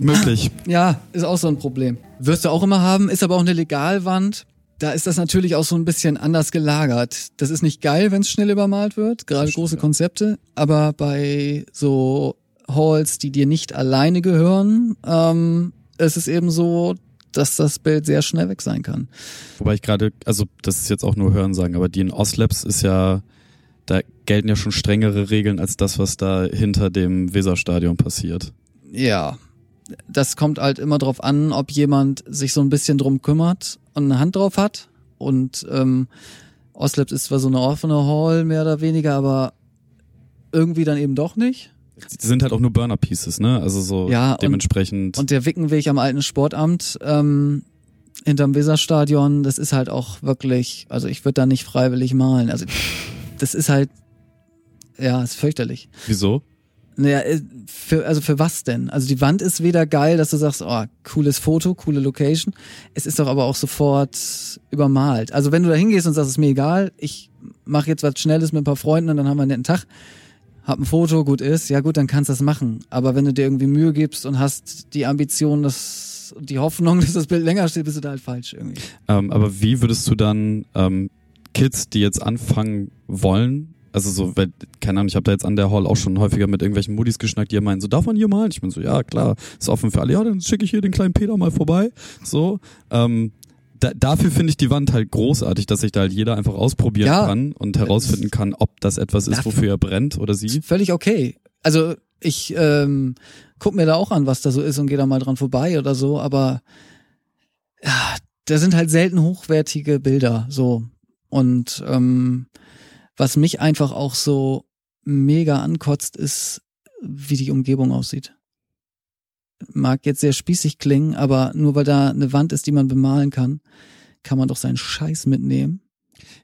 Möglich. Ja, ist auch so ein Problem. Wirst du auch immer haben, ist aber auch eine Legalwand. Da ist das natürlich auch so ein bisschen anders gelagert. Das ist nicht geil, wenn es schnell übermalt wird, gerade große Konzepte. Aber bei so Halls, die dir nicht alleine gehören, ähm, ist es eben so, dass das Bild sehr schnell weg sein kann. Wobei ich gerade, also das ist jetzt auch nur Hörensagen, aber die in Oslabs ist ja da gelten ja schon strengere Regeln als das, was da hinter dem Weserstadion passiert. Ja, das kommt halt immer drauf an, ob jemand sich so ein bisschen drum kümmert und eine Hand drauf hat. Und ähm, Oslep ist zwar so eine offene Hall, mehr oder weniger, aber irgendwie dann eben doch nicht. Die sind halt auch nur Burner-Pieces, ne? Also so ja, dementsprechend. Und, und der Wickenweg am alten Sportamt ähm, hinterm Weserstadion, das ist halt auch wirklich, also ich würde da nicht freiwillig malen. Also das ist halt, ja, ist fürchterlich. Wieso? Naja, für, also für was denn? Also die Wand ist weder geil, dass du sagst, oh, cooles Foto, coole Location. Es ist doch aber auch sofort übermalt. Also wenn du da hingehst und sagst, ist mir egal, ich mache jetzt was Schnelles mit ein paar Freunden und dann haben wir einen netten Tag, hab ein Foto, gut ist, ja gut, dann kannst du das machen. Aber wenn du dir irgendwie Mühe gibst und hast die Ambition, dass die Hoffnung, dass das Bild länger steht, bist du da halt falsch irgendwie. Ähm, aber wie würdest du dann ähm, Kids, die jetzt anfangen wollen, also so, weil, keine Ahnung, ich habe da jetzt an der Hall auch schon häufiger mit irgendwelchen Muddis geschnackt, die meinen, so darf man hier malen? Ich bin so, ja klar, ist offen für alle, ja, dann schicke ich hier den kleinen Peter mal vorbei. So, ähm, da, dafür finde ich die Wand halt großartig, dass sich da halt jeder einfach ausprobieren ja, kann und herausfinden kann, ob das etwas ist, wofür er brennt oder sie. Völlig okay. Also ich ähm, guck mir da auch an, was da so ist und gehe da mal dran vorbei oder so, aber ja, da sind halt selten hochwertige Bilder so. Und ähm, was mich einfach auch so mega ankotzt, ist, wie die Umgebung aussieht. Mag jetzt sehr spießig klingen, aber nur weil da eine Wand ist, die man bemalen kann, kann man doch seinen Scheiß mitnehmen.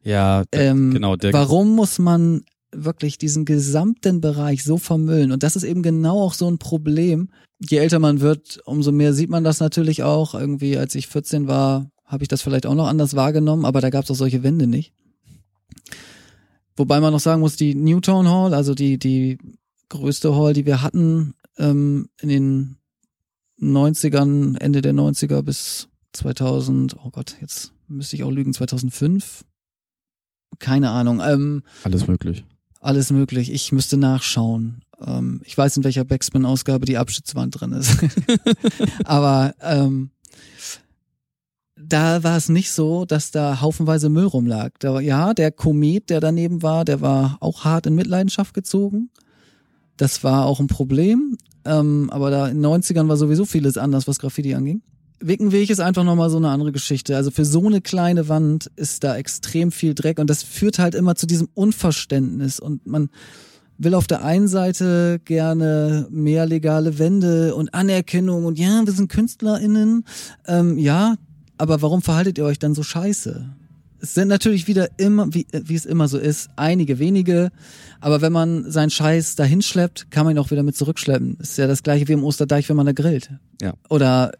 Ja, der, ähm, genau. Der warum muss man wirklich diesen gesamten Bereich so vermüllen? Und das ist eben genau auch so ein Problem. Je älter man wird, umso mehr sieht man das natürlich auch. Irgendwie, als ich vierzehn war, habe ich das vielleicht auch noch anders wahrgenommen, aber da gab es auch solche Wände nicht. Wobei man noch sagen muss, die Newtown Hall, also die die größte Hall, die wir hatten ähm, in den neunzigern, Ende der neunziger bis zweitausend, oh Gott, jetzt müsste ich auch lügen, zweitausendfünf? Keine Ahnung. Ähm, alles möglich. Alles möglich. Ich müsste nachschauen. Ähm, ich weiß, in welcher Backspin-Ausgabe die Abschützwand drin ist. Aber ähm, da war es nicht so, dass da haufenweise Müll rumlag. Da, ja, der Komet, der daneben war, der war auch hart in Mitleidenschaft gezogen. Das war auch ein Problem. Ähm, aber da in den neunzigern war sowieso vieles anders, was Graffiti anging. Wickenweg ist einfach nochmal so eine andere Geschichte. Also für so eine kleine Wand ist da extrem viel Dreck. Und das führt halt immer zu diesem Unverständnis. Und man will auf der einen Seite gerne mehr legale Wände und Anerkennung. Und ja, wir sind KünstlerInnen. Ähm, ja, aber warum verhaltet ihr euch dann so scheiße? Es sind natürlich wieder immer, wie, wie es immer so ist, einige wenige. Aber wenn man seinen Scheiß dahin schleppt, kann man ihn auch wieder mit zurückschleppen. Ist ja das gleiche wie im Osterdeich, wenn man da grillt. Ja. Oder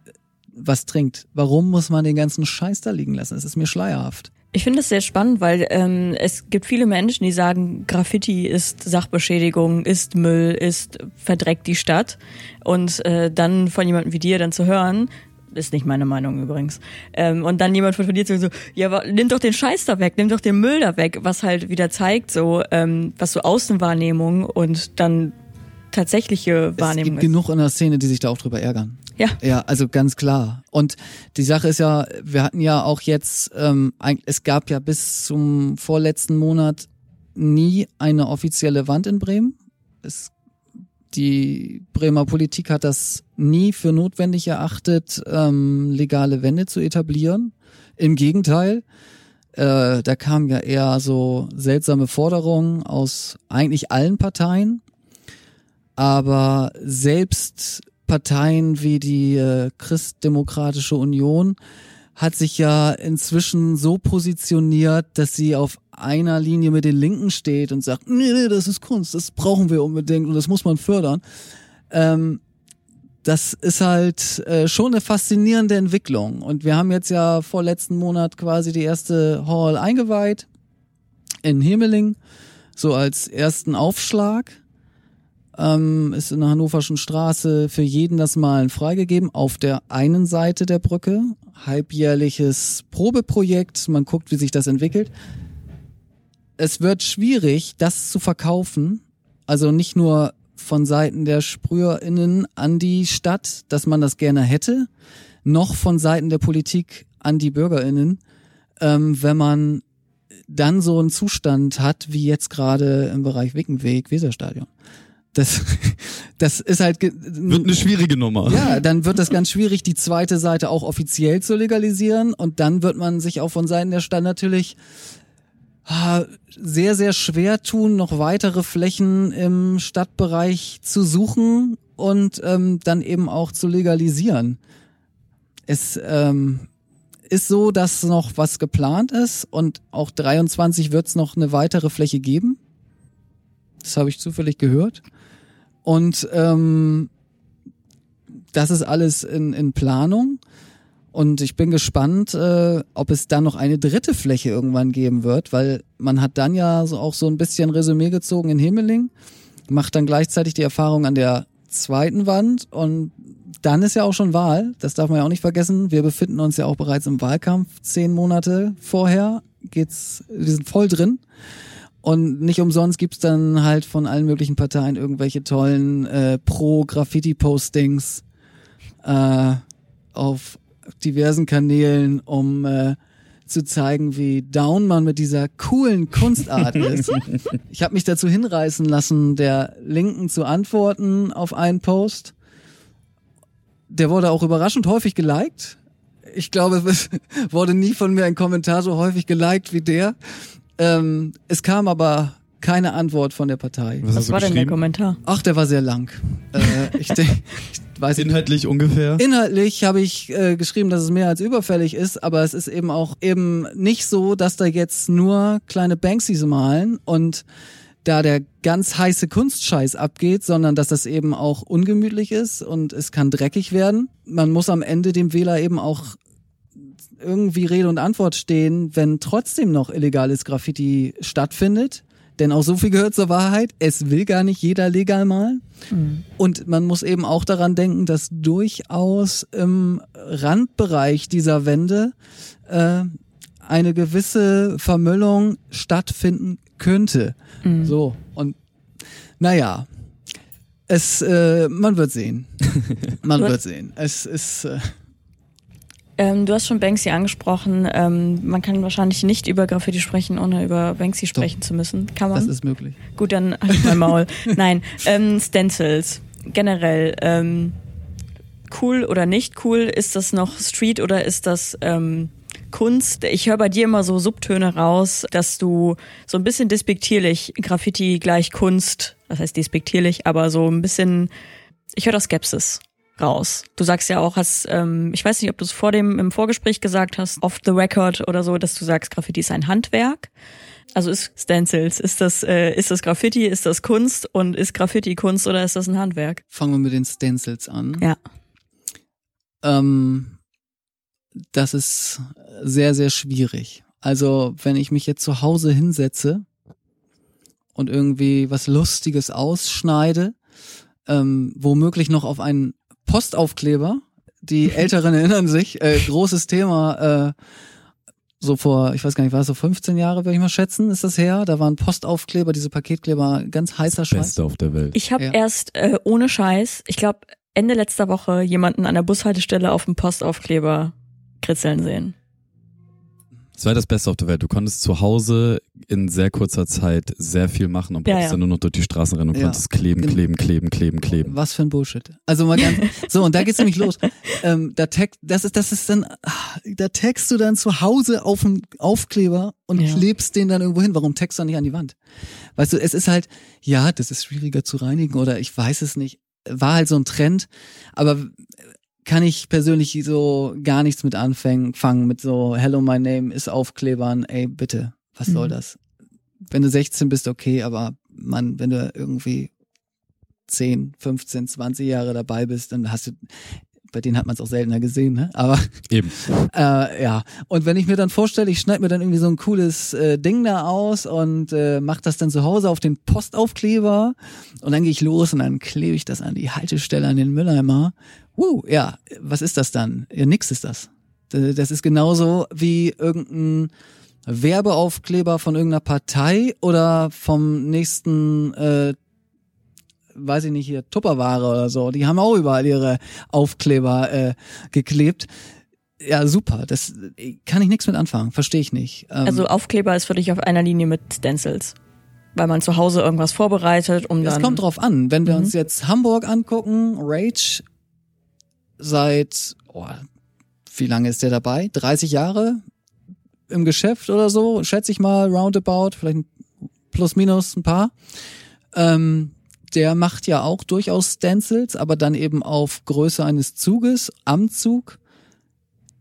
was trinkt. Warum muss man den ganzen Scheiß da liegen lassen? Es ist mir schleierhaft. Ich finde es sehr spannend, weil ähm, es gibt viele Menschen, die sagen, Graffiti ist Sachbeschädigung, ist Müll, ist verdreckt die Stadt. Und äh, dann von jemandem wie dir dann zu hören, ist nicht meine Meinung übrigens. Ähm, und dann jemand von dir so, ja, nimm doch den Scheiß da weg, nimm doch den Müll da weg, was halt wieder zeigt, so ähm, was so Außenwahrnehmung und dann tatsächliche Wahrnehmung ist. Es gibt genug in der Szene, die sich da auch drüber ärgern. Ja. Ja, also ganz klar. Und die Sache ist ja, wir hatten ja auch jetzt, ähm, es gab ja bis zum vorletzten Monat nie eine offizielle Wand in Bremen. Es Die Bremer Politik hat das nie für notwendig erachtet, ähm, legale Wände zu etablieren. Im Gegenteil, äh, da kamen ja eher so seltsame Forderungen aus eigentlich allen Parteien. Aber selbst Parteien wie die äh, Christdemokratische Union hat sich ja inzwischen so positioniert, dass sie auf einer Linie mit den Linken steht und sagt, nee, nee, das ist Kunst, das brauchen wir unbedingt und das muss man fördern. Ähm, das ist halt äh, schon eine faszinierende Entwicklung. Und wir haben jetzt ja vorletzten Monat quasi die erste Hall eingeweiht in Himmeling, so als ersten Aufschlag. Ähm, ist in der Hannoverschen Straße für jeden das Malen freigegeben, auf der einen Seite der Brücke. Halbjährliches Probeprojekt, man guckt, wie sich das entwickelt. Es wird schwierig, das zu verkaufen, also nicht nur von Seiten der SprüherInnen an die Stadt, dass man das gerne hätte, noch von Seiten der Politik an die BürgerInnen, ähm, wenn man dann so einen Zustand hat, wie jetzt gerade im Bereich Wickenweg, Weserstadion. Das, das ist halt... Ge- wird eine schwierige Nummer. Ja, dann wird das ganz schwierig, die zweite Seite auch offiziell zu legalisieren, und dann wird man sich auch von Seiten der Stadt natürlich sehr, sehr schwer tun, noch weitere Flächen im Stadtbereich zu suchen und ähm, dann eben auch zu legalisieren. Es ähm, ist so, dass noch was geplant ist, und auch dreiundzwanzig wird es noch eine weitere Fläche geben. Das habe ich zufällig gehört. Und ähm, das ist alles in, in Planung. Und ich bin gespannt, äh, ob es dann noch eine dritte Fläche irgendwann geben wird, weil man hat dann ja so auch so ein bisschen Resümee gezogen in Himmeling, macht dann gleichzeitig die Erfahrung an der zweiten Wand, und dann ist ja auch schon Wahl, das darf man ja auch nicht vergessen. Wir befinden uns ja auch bereits im Wahlkampf, zehn Monate vorher geht's, wir sind voll drin. Und nicht umsonst gibt's dann halt von allen möglichen Parteien irgendwelche tollen äh, Pro-Graffiti-Postings äh, auf diversen Kanälen, um äh, zu zeigen, wie down man mit dieser coolen Kunstart ist. Ich habe mich dazu hinreißen lassen, der Linken zu antworten auf einen Post. Der wurde auch überraschend häufig geliked. Ich glaube, es wurde nie von mir ein Kommentar so häufig geliked wie der. Ähm, es kam aber keine Antwort von der Partei. Was, Was war denn der Kommentar? Ach, der war sehr lang. Äh, ich denke... Weiß inhaltlich ich, ungefähr? Inhaltlich habe ich äh, geschrieben, dass es mehr als überfällig ist, aber es ist eben auch eben nicht so, dass da jetzt nur kleine Banksys malen und da der ganz heiße Kunstscheiß abgeht, sondern dass das eben auch ungemütlich ist und es kann dreckig werden. Man muss am Ende dem Wähler eben auch irgendwie Rede und Antwort stehen, wenn trotzdem noch illegales Graffiti stattfindet. Denn auch so viel gehört zur Wahrheit, es will gar nicht jeder legal malen. Mhm. Und man muss eben auch daran denken, dass durchaus im Randbereich dieser Wände äh, eine gewisse Vermüllung stattfinden könnte. Mhm. So, und naja, es, äh, man wird sehen. man wird sehen. Es ist... Äh, Ähm, du hast schon Banksy angesprochen. Ähm, man kann wahrscheinlich nicht über Graffiti sprechen, ohne über Banksy Stop. sprechen zu müssen. Kann man? Das ist möglich. Gut, dann halt mein Maul. Nein, ähm, Stencils generell. Ähm, cool oder nicht cool? Ist das noch Street oder ist das ähm, Kunst? Ich höre bei dir immer so Subtöne raus, dass du so ein bisschen despektierlich Graffiti gleich Kunst, das heißt despektierlich, aber so ein bisschen, ich höre da Skepsis raus. Du sagst ja auch, hast, ähm, ich weiß nicht, ob du es vor dem im Vorgespräch gesagt hast, off the record oder so, dass du sagst, Graffiti ist ein Handwerk. Also ist Stencils, ist das, äh, ist das Graffiti, ist das Kunst, und ist Graffiti Kunst oder ist das ein Handwerk? Fangen wir mit den Stencils an. Ja. Ähm, das ist sehr, sehr schwierig. Also wenn ich mich jetzt zu Hause hinsetze und irgendwie was Lustiges ausschneide, ähm, womöglich noch auf einen Postaufkleber, die Älteren erinnern sich, äh, großes Thema, äh, so vor, ich weiß gar nicht, war es so fünfzehn Jahre, würde ich mal schätzen, ist das her, da waren Postaufkleber, diese Paketkleber, ganz heißer das Scheiß. Beste auf der Welt. Ich habe ja. erst äh, ohne Scheiß, ich glaube Ende letzter Woche, jemanden an der Bushaltestelle auf dem Postaufkleber kritzeln sehen. Es war das Beste auf der Welt. Du konntest zu Hause in sehr kurzer Zeit sehr viel machen und brauchst ja, ja. dann nur noch durch die Straßen rennen und ja. konntest kleben, kleben, kleben, kleben, kleben. Was für ein Bullshit. Also mal ganz, so, und da geht's nämlich los. Ähm, da text, das ist, das ist dann, da textest du dann zu Hause auf einen Aufkleber und ja. klebst den dann irgendwo hin. Warum textest du nicht an die Wand? Weißt du, es ist halt, ja, das ist schwieriger zu reinigen oder ich weiß es nicht. War halt so ein Trend, aber kann ich persönlich so gar nichts mit anfangen, fangen mit so Hello, my name ist Aufklebern, ey, bitte, was soll das? Wenn du sechzehn bist, okay, aber Mann, wenn du irgendwie zehn, fünfzehn, zwanzig Jahre dabei bist, dann hast du, bei denen hat man es auch seltener gesehen, ne? Aber eben. Äh, ja, und wenn ich mir dann vorstelle, ich schneide mir dann irgendwie so ein cooles äh, Ding da aus und äh, mach das dann zu Hause auf den Postaufkleber und dann gehe ich los und dann klebe ich das an die Haltestelle, an den Mülleimer. Wow, uh, ja, was ist das dann? Ja, nix ist das. Das ist genauso wie irgendein Werbeaufkleber von irgendeiner Partei oder vom nächsten, äh, weiß ich nicht, hier Tupperware oder so. Die haben auch überall ihre Aufkleber äh, geklebt. Ja, super. Das kann ich nichts mit anfangen. Verstehe ich nicht. Ähm, also Aufkleber ist für dich auf einer Linie mit Stencils? Weil man zu Hause irgendwas vorbereitet, um das dann... Das kommt drauf an. Wenn wir mhm. uns jetzt Hamburg angucken, Rage, seit, oh, wie lange ist der dabei? dreißig Jahre im Geschäft oder so, schätze ich mal, roundabout, vielleicht ein plus minus ein paar. Ähm, der macht ja auch durchaus Stencils, aber dann eben auf Größe eines Zuges, am Zug.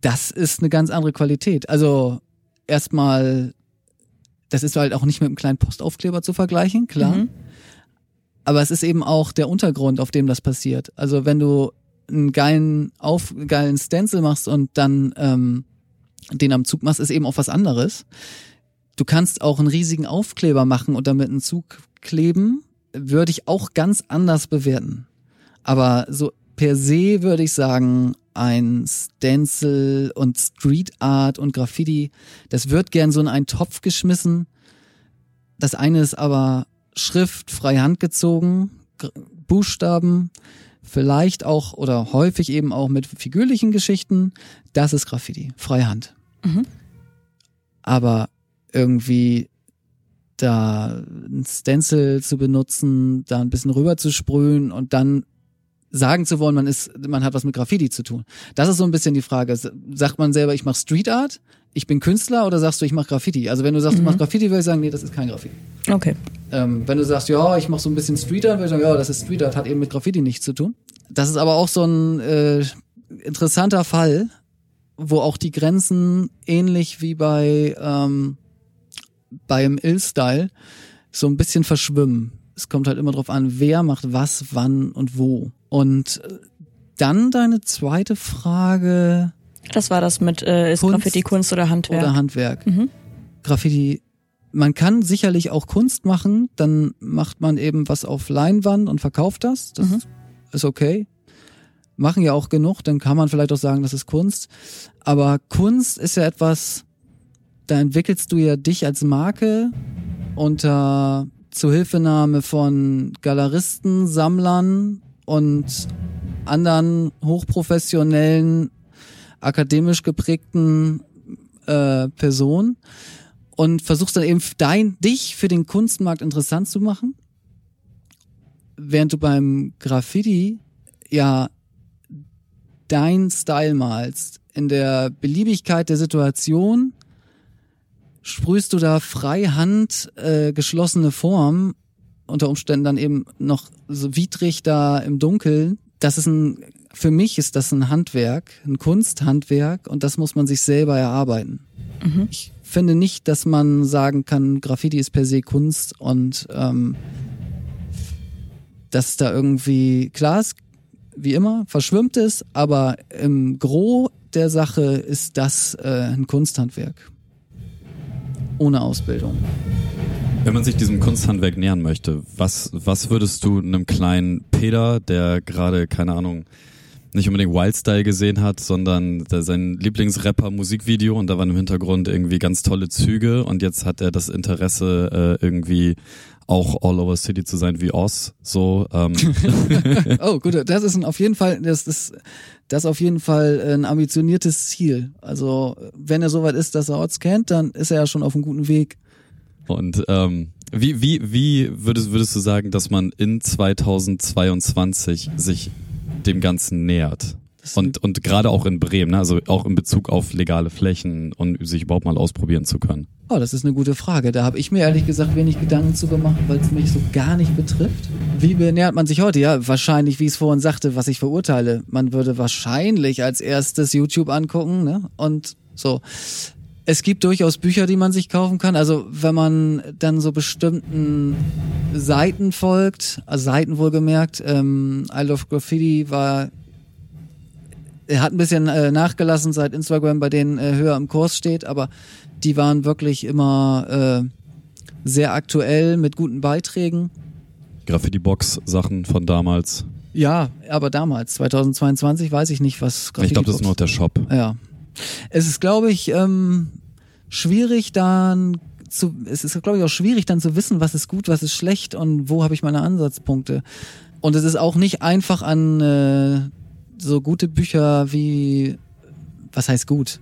Das ist eine ganz andere Qualität. Also erstmal... Das ist halt auch nicht mit einem kleinen Postaufkleber zu vergleichen, klar. Mhm. Aber es ist eben auch der Untergrund, auf dem das passiert. Also wenn du einen geilen, auf, geilen Stencil machst und dann ähm, den am Zug machst, ist eben auch was anderes. Du kannst auch einen riesigen Aufkleber machen und damit einen Zug kleben, würde ich auch ganz anders bewerten. Aber so per se würde ich sagen, ein Stencil und Street Art und Graffiti, das wird gern so in einen Topf geschmissen. Das eine ist aber Schrift, frei handgezogen, Buchstaben, vielleicht auch oder häufig eben auch mit figürlichen Geschichten. Das ist Graffiti, Freihand. Mhm. Aber irgendwie da ein Stencil zu benutzen, da ein bisschen rüber zu sprühen und dann sagen zu wollen, man ist, man hat was mit Graffiti zu tun. Das ist so ein bisschen die Frage. Sagt man selber, ich mache Street Art, ich bin Künstler, oder sagst du, ich mache Graffiti? Also wenn du sagst, mhm. du machst Graffiti, würde ich sagen, nee, das ist kein Graffiti. Okay. Ähm, wenn du sagst, ja, ich mache so ein bisschen Street Art, würde ich sagen, ja, das ist Street Art, hat eben mit Graffiti nichts zu tun. Das ist aber auch so ein äh, interessanter Fall, wo auch die Grenzen ähnlich wie bei ähm, beim Ill-Style so ein bisschen verschwimmen. Es kommt halt immer drauf an, wer macht was, wann und wo. Und dann deine zweite Frage. Das war das mit, äh, ist Kunst, Graffiti Kunst oder Handwerk? Oder Handwerk. Mhm. Graffiti, man kann sicherlich auch Kunst machen, dann macht man eben was auf Leinwand und verkauft das. Das mhm. ist okay. Machen ja auch genug, dann kann man vielleicht auch sagen, das ist Kunst. Aber Kunst ist ja etwas, da entwickelst du ja dich als Marke unter Zuhilfenahme von Galeristen, Sammlern und anderen hochprofessionellen, akademisch geprägten äh, Personen und versuchst dann eben dein, dich für den Kunstmarkt interessant zu machen, während du beim Graffiti ja dein Style malst. In der Beliebigkeit der Situation sprühst du da freihand äh, geschlossene Form, unter Umständen dann eben noch so widrig da im Dunkeln. Das ist ein, für mich ist das ein Handwerk, ein Kunsthandwerk, und das muss man sich selber erarbeiten. Mhm. Ich finde nicht, dass man sagen kann, Graffiti ist per se Kunst und ähm, dass da irgendwie, klar ist, wie immer, verschwimmt es, aber im Gros der Sache ist das äh, ein Kunsthandwerk. Ohne Ausbildung. Wenn man sich diesem Kunsthandwerk nähern möchte, was, was würdest du einem kleinen Peter, der gerade, keine Ahnung, nicht unbedingt Wildstyle gesehen hat, sondern sein Lieblingsrapper-Musikvideo und da waren im Hintergrund irgendwie ganz tolle Züge und jetzt hat er das Interesse, äh, irgendwie auch all over City zu sein wie Oz, so. Ähm. Oh, gut, das ist ein, auf jeden Fall, das ist, das ist auf jeden Fall ein ambitioniertes Ziel. Also, wenn er soweit ist, dass er Oz kennt, dann ist er ja schon auf einem guten Weg. Und ähm, wie wie wie würdest würdest du sagen, dass man in zweitausendzweiundzwanzig sich dem Ganzen nähert und und gerade auch in Bremen, ne? Also auch in Bezug auf legale Flächen und sich überhaupt mal ausprobieren zu können? Oh, das ist eine gute Frage. Da habe ich mir ehrlich gesagt wenig Gedanken zu gemacht, weil es mich so gar nicht betrifft. Wie benähert man sich heute? Ja, wahrscheinlich, wie ich es vorhin sagte, was ich verurteile. Man würde wahrscheinlich als erstes YouTube angucken, ne? Und so. Es gibt durchaus Bücher, die man sich kaufen kann. Also wenn man dann so bestimmten Seiten folgt, also Seiten wohlgemerkt, ähm, I Love Graffiti war, er hat ein bisschen äh, nachgelassen, seit Instagram bei denen äh, höher im Kurs steht, aber die waren wirklich immer äh, sehr aktuell mit guten Beiträgen. Graffiti-Box-Sachen von damals. Ja, aber damals, zweitausendzweiundzwanzig, weiß ich nicht, was Graffiti-Box... Ich glaube, das ist noch der Shop. Ja. Es ist, glaube ich, ähm, schwierig dann zu, es ist, glaube ich, auch schwierig dann zu wissen, was ist gut, was ist schlecht und wo habe ich meine Ansatzpunkte. Und es ist auch nicht einfach an äh, so gute Bücher wie was heißt gut,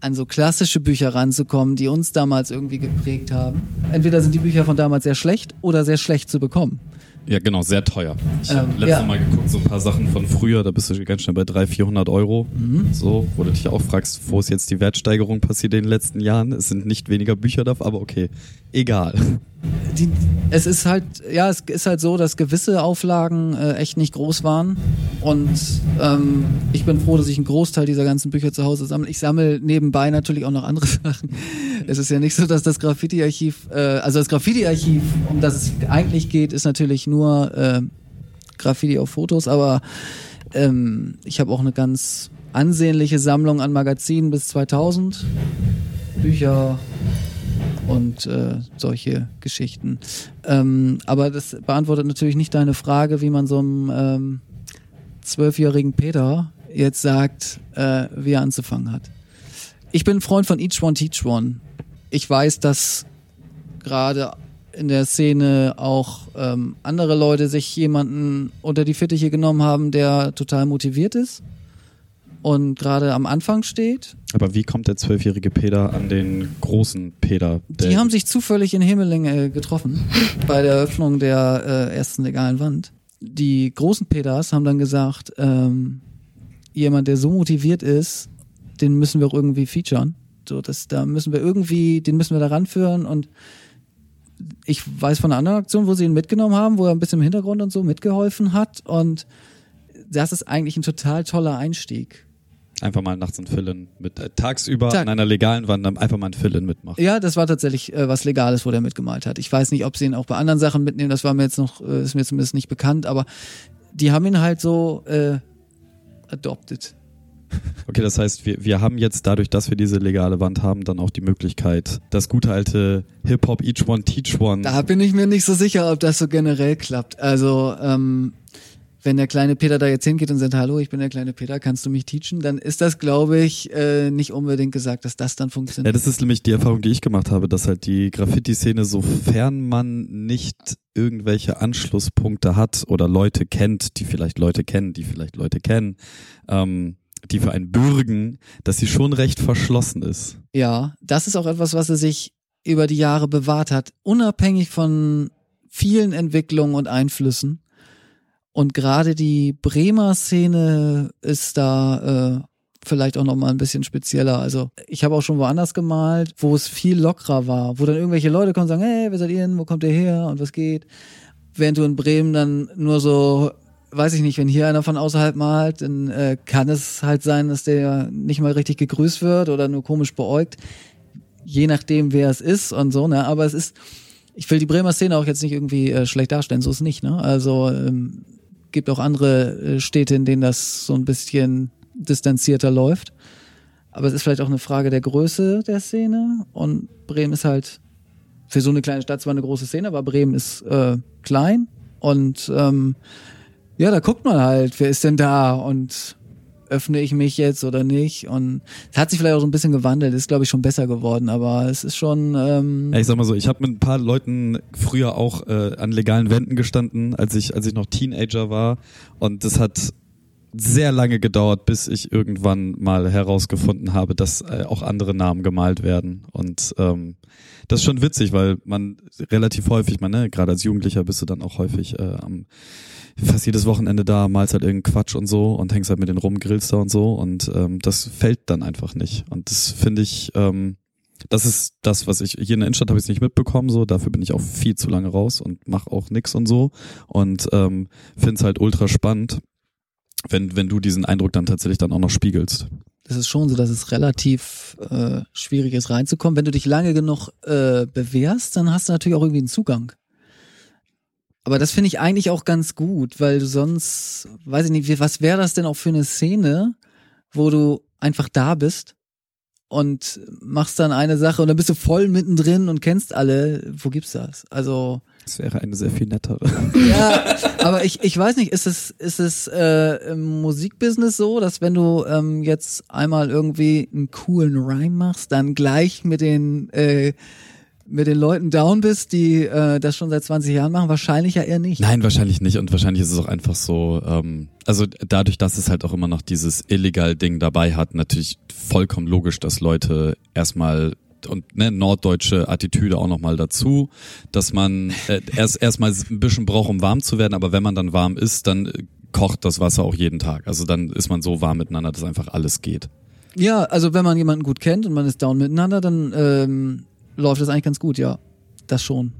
an so klassische Bücher ranzukommen, die uns damals irgendwie geprägt haben. Entweder sind die Bücher von damals sehr schlecht oder sehr schlecht zu bekommen. Ja, genau, sehr teuer. Ich ähm, habe letztes ja. Mal geguckt, so ein paar Sachen von früher, da bist du ganz schnell bei dreihundert, vierhundert Euro. Mhm. So, wo du dich auch fragst, wo ist jetzt die Wertsteigerung passiert in den letzten Jahren? Es sind nicht weniger Bücher da, aber okay, egal. Die, es ist halt, ja, es ist halt so, dass gewisse Auflagen äh, echt nicht groß waren. Und ähm, ich bin froh, dass ich einen Großteil dieser ganzen Bücher zu Hause sammle. Ich sammle nebenbei natürlich auch noch andere Sachen. Es ist ja nicht so, dass das Graffiti-Archiv, äh, also das Graffiti-Archiv, um das es eigentlich geht, ist natürlich nur äh, Graffiti auf Fotos, aber ähm, ich habe auch eine ganz ansehnliche Sammlung an Magazinen bis zweitausend, Bücher und äh, solche Geschichten. Ähm, aber das beantwortet natürlich nicht deine Frage, wie man so einem zwölfjährigen ähm, Peter jetzt sagt, äh, wie er anzufangen hat. Ich bin ein Freund von Each One Teach One. Ich weiß, dass gerade in der Szene auch ähm, andere Leute sich jemanden unter die Fittiche genommen haben, der total motiviert ist und gerade am Anfang steht. Aber wie kommt der zwölfjährige Peter an den großen Peter? Die haben sich zufällig in Himmeling äh, getroffen bei der Eröffnung der äh, ersten legalen Wand. Die großen Peters haben dann gesagt, ähm, jemand, der so motiviert ist, den müssen wir auch irgendwie featuren. So, das, da müssen wir irgendwie, den müssen wir da ranführen. Und ich weiß von einer anderen Aktion, wo sie ihn mitgenommen haben, wo er ein bisschen im Hintergrund und so mitgeholfen hat. Und das ist eigentlich ein total toller Einstieg. Einfach mal nachts ein Fill-In mit, äh, tagsüber Tag. An einer legalen Wand einfach mal ein Fill-In mitmachen. Ja, das war tatsächlich äh, was Legales, wo der mitgemalt hat. Ich weiß nicht, ob sie ihn auch bei anderen Sachen mitnehmen, das war mir jetzt noch, äh, ist mir zumindest nicht bekannt, aber die haben ihn halt so äh, adopted. Okay, das heißt, wir, wir haben jetzt dadurch, dass wir diese legale Wand haben, dann auch die Möglichkeit, das gute alte Hip-Hop Each One Teach One. Da bin ich mir nicht so sicher, ob das so generell klappt. Also, ähm, wenn der kleine Peter da jetzt hingeht und sagt, hallo, ich bin der kleine Peter, kannst du mich teachen? Dann ist das, glaube ich, äh, nicht unbedingt gesagt, dass das dann funktioniert. Ja, das ist nämlich die Erfahrung, die ich gemacht habe, dass halt die Graffiti-Szene, sofern man nicht irgendwelche Anschlusspunkte hat oder Leute kennt, die vielleicht Leute kennen, die vielleicht Leute kennen, ähm, die für einen bürgen, dass sie schon recht verschlossen ist. Ja, das ist auch etwas, was er sich über die Jahre bewahrt hat, unabhängig von vielen Entwicklungen und Einflüssen. Und gerade die Bremer Szene ist da äh, vielleicht auch nochmal ein bisschen spezieller. Also ich habe auch schon woanders gemalt, wo es viel lockerer war, wo dann irgendwelche Leute kommen und sagen, hey, wer seid ihr denn, wo kommt ihr her und was geht? Während du in Bremen dann nur so, weiß ich nicht, wenn hier einer von außerhalb malt, dann äh, kann es halt sein, dass der nicht mal richtig gegrüßt wird oder nur komisch beäugt, je nachdem, wer es ist und so, ne? Aber es ist, ich will die Bremer Szene auch jetzt nicht irgendwie äh, schlecht darstellen, so ist es nicht, ne? Also ähm, gibt auch andere äh, Städte, in denen das so ein bisschen distanzierter läuft, aber es ist vielleicht auch eine Frage der Größe der Szene und Bremen ist halt für so eine kleine Stadt zwar eine große Szene, aber Bremen ist äh, klein und ähm, ja, da guckt man halt, wer ist denn da und öffne ich mich jetzt oder nicht und es hat sich vielleicht auch so ein bisschen gewandelt, ist glaube ich schon besser geworden, aber es ist schon... Ähm ja, ich sag mal so, ich habe mit ein paar Leuten früher auch äh, an legalen Wänden gestanden, als ich, als ich noch Teenager war und das hat sehr lange gedauert, bis ich irgendwann mal herausgefunden habe, dass äh, auch andere Namen gemalt werden. Und ähm, das ist schon witzig, weil man relativ häufig, man, ne, gerade als Jugendlicher bist du dann auch häufig äh, am fast jedes Wochenende da, malst halt irgendeinen Quatsch und so und hängst halt mit denen rum, grillst da und so und ähm, das fällt dann einfach nicht. Und das finde ich, ähm, das ist das, was ich, hier in der Innenstadt habe ich es nicht mitbekommen, so, dafür bin ich auch viel zu lange raus und mache auch nix und so und ähm, finde es halt ultra spannend, wenn wenn du diesen Eindruck dann tatsächlich dann auch noch spiegelst. Das ist schon so, dass es relativ äh, schwierig ist reinzukommen. Wenn du dich lange genug äh, bewährst, dann hast du natürlich auch irgendwie einen Zugang. Aber das finde ich eigentlich auch ganz gut, weil du sonst, weiß ich nicht, was wäre das denn auch für eine Szene, wo du einfach da bist und machst dann eine Sache und dann bist du voll mittendrin und kennst alle. Wo gibt's das? Also... Das wäre eine sehr viel nettere. Ja, aber ich ich weiß nicht, ist es ist es äh, im Musikbusiness so, dass wenn du ähm, jetzt einmal irgendwie einen coolen Rhyme machst, dann gleich mit den äh, mit den Leuten down bist, die äh, das schon seit zwanzig Jahren machen, wahrscheinlich ja eher nicht. Nein, wahrscheinlich nicht, und wahrscheinlich ist es auch einfach so, ähm, also dadurch, dass es halt auch immer noch dieses Illegal-Ding dabei hat, natürlich vollkommen logisch, dass Leute erstmal, und ne, norddeutsche Attitüde auch nochmal dazu, dass man äh, erst erstmal ein bisschen braucht, um warm zu werden, aber wenn man dann warm ist, dann kocht das Wasser auch jeden Tag. Also dann ist man so warm miteinander, dass einfach alles geht. Ja, also wenn man jemanden gut kennt und man ist down miteinander, dann ähm, läuft das eigentlich ganz gut, ja. Das schon.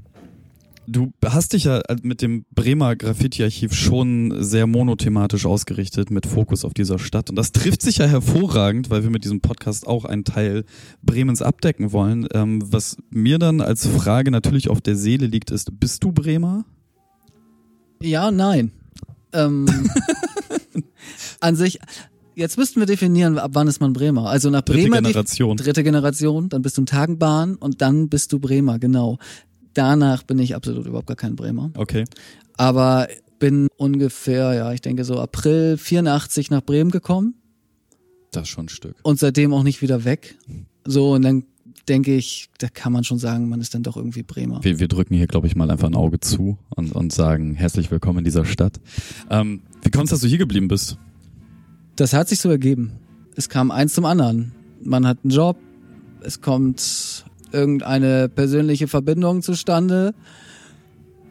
Du hast dich ja mit dem Bremer Graffiti-Archiv schon sehr monothematisch ausgerichtet, mit Fokus auf dieser Stadt. Und das trifft sich ja hervorragend, weil wir mit diesem Podcast auch einen Teil Bremens abdecken wollen. Ähm, was mir dann als Frage natürlich auf der Seele liegt, ist, bist du Bremer? Ja, nein. Ähm, an sich... Jetzt müssten wir definieren, ab wann ist man Bremer. Also nach dritte Bremer... Dritte Generation. Dritte Generation, dann bist du ein Tagenbahn und dann bist du Bremer, genau. Danach bin ich absolut überhaupt gar kein Bremer. Okay. Aber bin ungefähr, ja, ich denke so April vierundachtzig nach Bremen gekommen. Das ist schon ein Stück. Und seitdem auch nicht wieder weg. So, und dann denke ich, da kann man schon sagen, man ist dann doch irgendwie Bremer. Wir, wir drücken hier, glaube ich, mal einfach ein Auge zu und, und sagen, herzlich willkommen in dieser Stadt. Ähm, wie kommst du, dass du hier geblieben bist? Das hat sich so ergeben. Es kam eins zum anderen. Man hat einen Job, es kommt irgendeine persönliche Verbindung zustande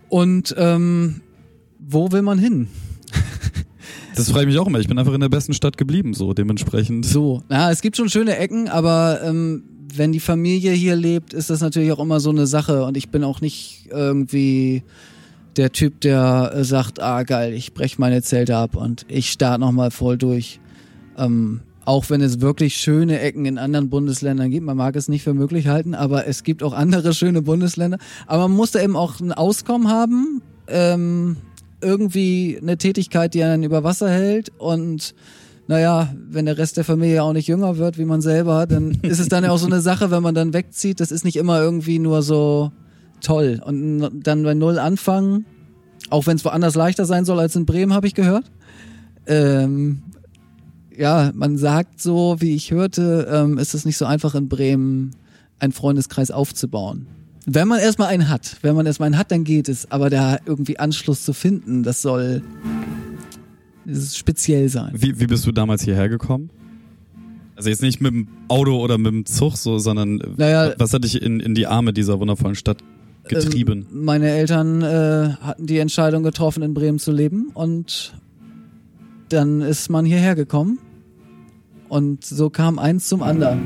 und ähm, wo will man hin? Das frage ich mich auch immer. Ich bin einfach in der besten Stadt geblieben, so dementsprechend. So, na, es gibt schon schöne Ecken, aber ähm, wenn die Familie hier lebt, ist das natürlich auch immer so eine Sache, und ich bin auch nicht irgendwie... der Typ, der äh, sagt, ah geil, ich brech meine Zelte ab und ich starte nochmal voll durch. Ähm, auch wenn es wirklich schöne Ecken in anderen Bundesländern gibt, man mag es nicht für möglich halten, aber es gibt auch andere schöne Bundesländer. Aber man muss da eben auch ein Auskommen haben, ähm, irgendwie eine Tätigkeit, die einen über Wasser hält, und naja, wenn der Rest der Familie auch nicht jünger wird, wie man selber, dann ist es dann ja auch so eine Sache, wenn man dann wegzieht, das ist nicht immer irgendwie nur so... toll. Und dann bei Null anfangen, auch wenn es woanders leichter sein soll als in Bremen, habe ich gehört. Ähm, ja, man sagt so, wie ich hörte, ähm, ist es nicht so einfach in Bremen, einen Freundeskreis aufzubauen. Wenn man erstmal einen hat, wenn man erstmal einen hat, dann geht es. Aber da irgendwie Anschluss zu finden, das soll speziell sein. Wie, wie bist du damals hierher gekommen? Also jetzt nicht mit dem Auto oder mit dem Zug, so, sondern naja, was hat dich in, in die Arme dieser wundervollen Stadt getrieben? Meine Eltern äh, hatten die Entscheidung getroffen, in Bremen zu leben, und dann ist man hierher gekommen und so kam eins zum anderen.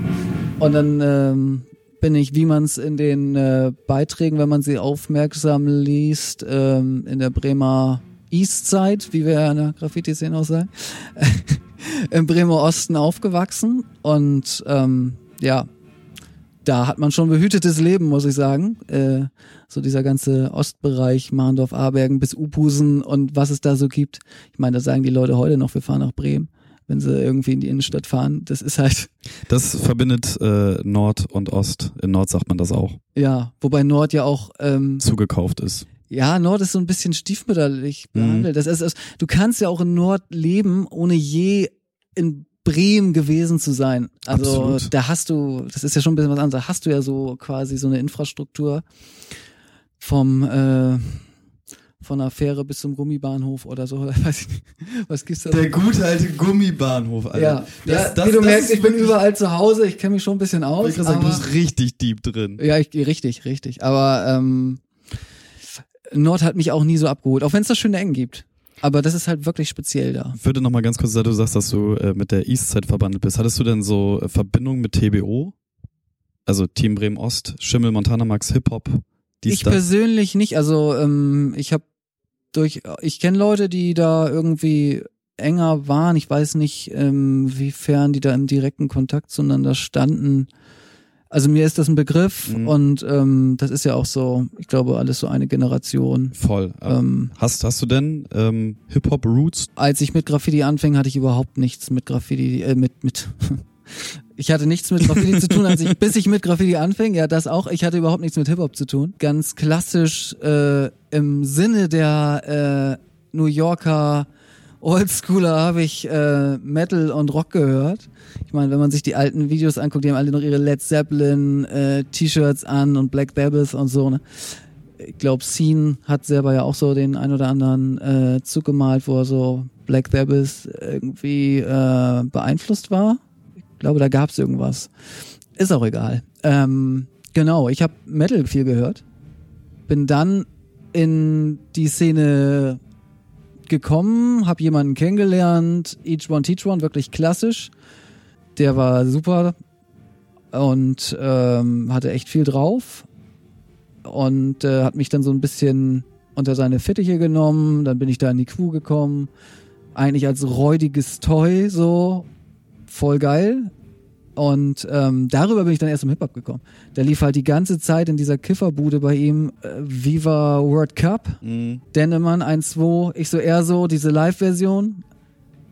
Und dann ähm, bin ich, wie man es in den äh, Beiträgen, wenn man sie aufmerksam liest, ähm, in der Bremer East-Side, wie wir ja in der Graffiti-Szene auch sagen, im Bremer Osten aufgewachsen, und ähm, ja, da hat man schon behütetes Leben, muss ich sagen. Äh, so dieser ganze Ostbereich, Mahndorf, Aarbergen bis Uphusen und was es da so gibt. Ich meine, da sagen die Leute heute noch, wir fahren nach Bremen, wenn sie irgendwie in die Innenstadt fahren. Das ist halt... Das verbindet äh, Nord und Ost. In Nord sagt man das auch. Ja, wobei Nord ja auch... Ähm, zugekauft ist. Ja, Nord ist so ein bisschen stiefmütterlich behandelt. Mhm. Das ist, du kannst ja auch in Nord leben, ohne je in Bremen gewesen zu sein. Also absolut. Da hast du, das ist ja schon ein bisschen was anderes, da hast du ja so quasi so eine Infrastruktur vom äh, von der Fähre bis zum Gummibahnhof oder so. Weiß ich nicht. Was gibt's da? Der gute alte Gummibahnhof, Alter. Ja, das, ja das, wie du das merkst, ich bin überall zu Hause, ich kenne mich schon ein bisschen aus. Ich kann sagen, du bist richtig deep drin. Ja, ich richtig, richtig. Aber ähm, Nord hat mich auch nie so abgeholt, auch wenn es da schöne Ecken gibt. Aber das ist halt wirklich speziell da. Ich würde nochmal ganz kurz sagen, du sagst, dass du äh, mit der Eastside verbandelt bist. Hattest du denn so äh, Verbindungen mit T B O? Also Team Bremen Ost, Schimmel, Montana Max, Hip-Hop? Dies, ich das? Persönlich nicht. Also ähm, ich habe durch, ich kenne Leute, die da irgendwie enger waren. Ich weiß nicht, ähm, wiefern die da im direkten Kontakt zueinander standen. Also mir ist das ein Begriff, mhm. und ähm, das ist ja auch so, ich glaube, alles so eine Generation. Voll. Ähm, hast, hast du denn ähm, Hip-Hop-Roots? Als ich mit Graffiti anfing, hatte ich überhaupt nichts mit Graffiti, äh, mit, mit, ich hatte nichts mit Graffiti zu tun, als ich, bis ich mit Graffiti anfing, ja das auch, ich hatte überhaupt nichts mit Hip-Hop zu tun. Ganz klassisch äh, im Sinne der äh, New Yorker Oldschooler habe ich äh, Metal und Rock gehört. Ich meine, wenn man sich die alten Videos anguckt, die haben alle noch ihre Led Zeppelin äh, T-Shirts an und Black Sabbath und so. Ne? Ich glaube, Scene hat selber ja auch so den ein oder anderen äh, Zug gemalt, wo er so Black Sabbath irgendwie äh, beeinflusst war. Ich glaube, da gab's irgendwas. Ist auch egal. Ähm, genau, ich habe Metal viel gehört. Bin dann in die Szene gekommen, habe jemanden kennengelernt, Each One Teach One, wirklich klassisch. Der war super und ähm, hatte echt viel drauf und äh, hat mich dann so ein bisschen unter seine Fittiche genommen. Dann bin ich da in die Crew gekommen, eigentlich als räudiges Toy, so voll geil. Und ähm, darüber bin ich dann erst im Hip-Hop gekommen. Da lief halt die ganze Zeit in dieser Kifferbude bei ihm äh, Viva World Cup, mhm. Dennemann eins zwei, ich so eher so diese Live-Version.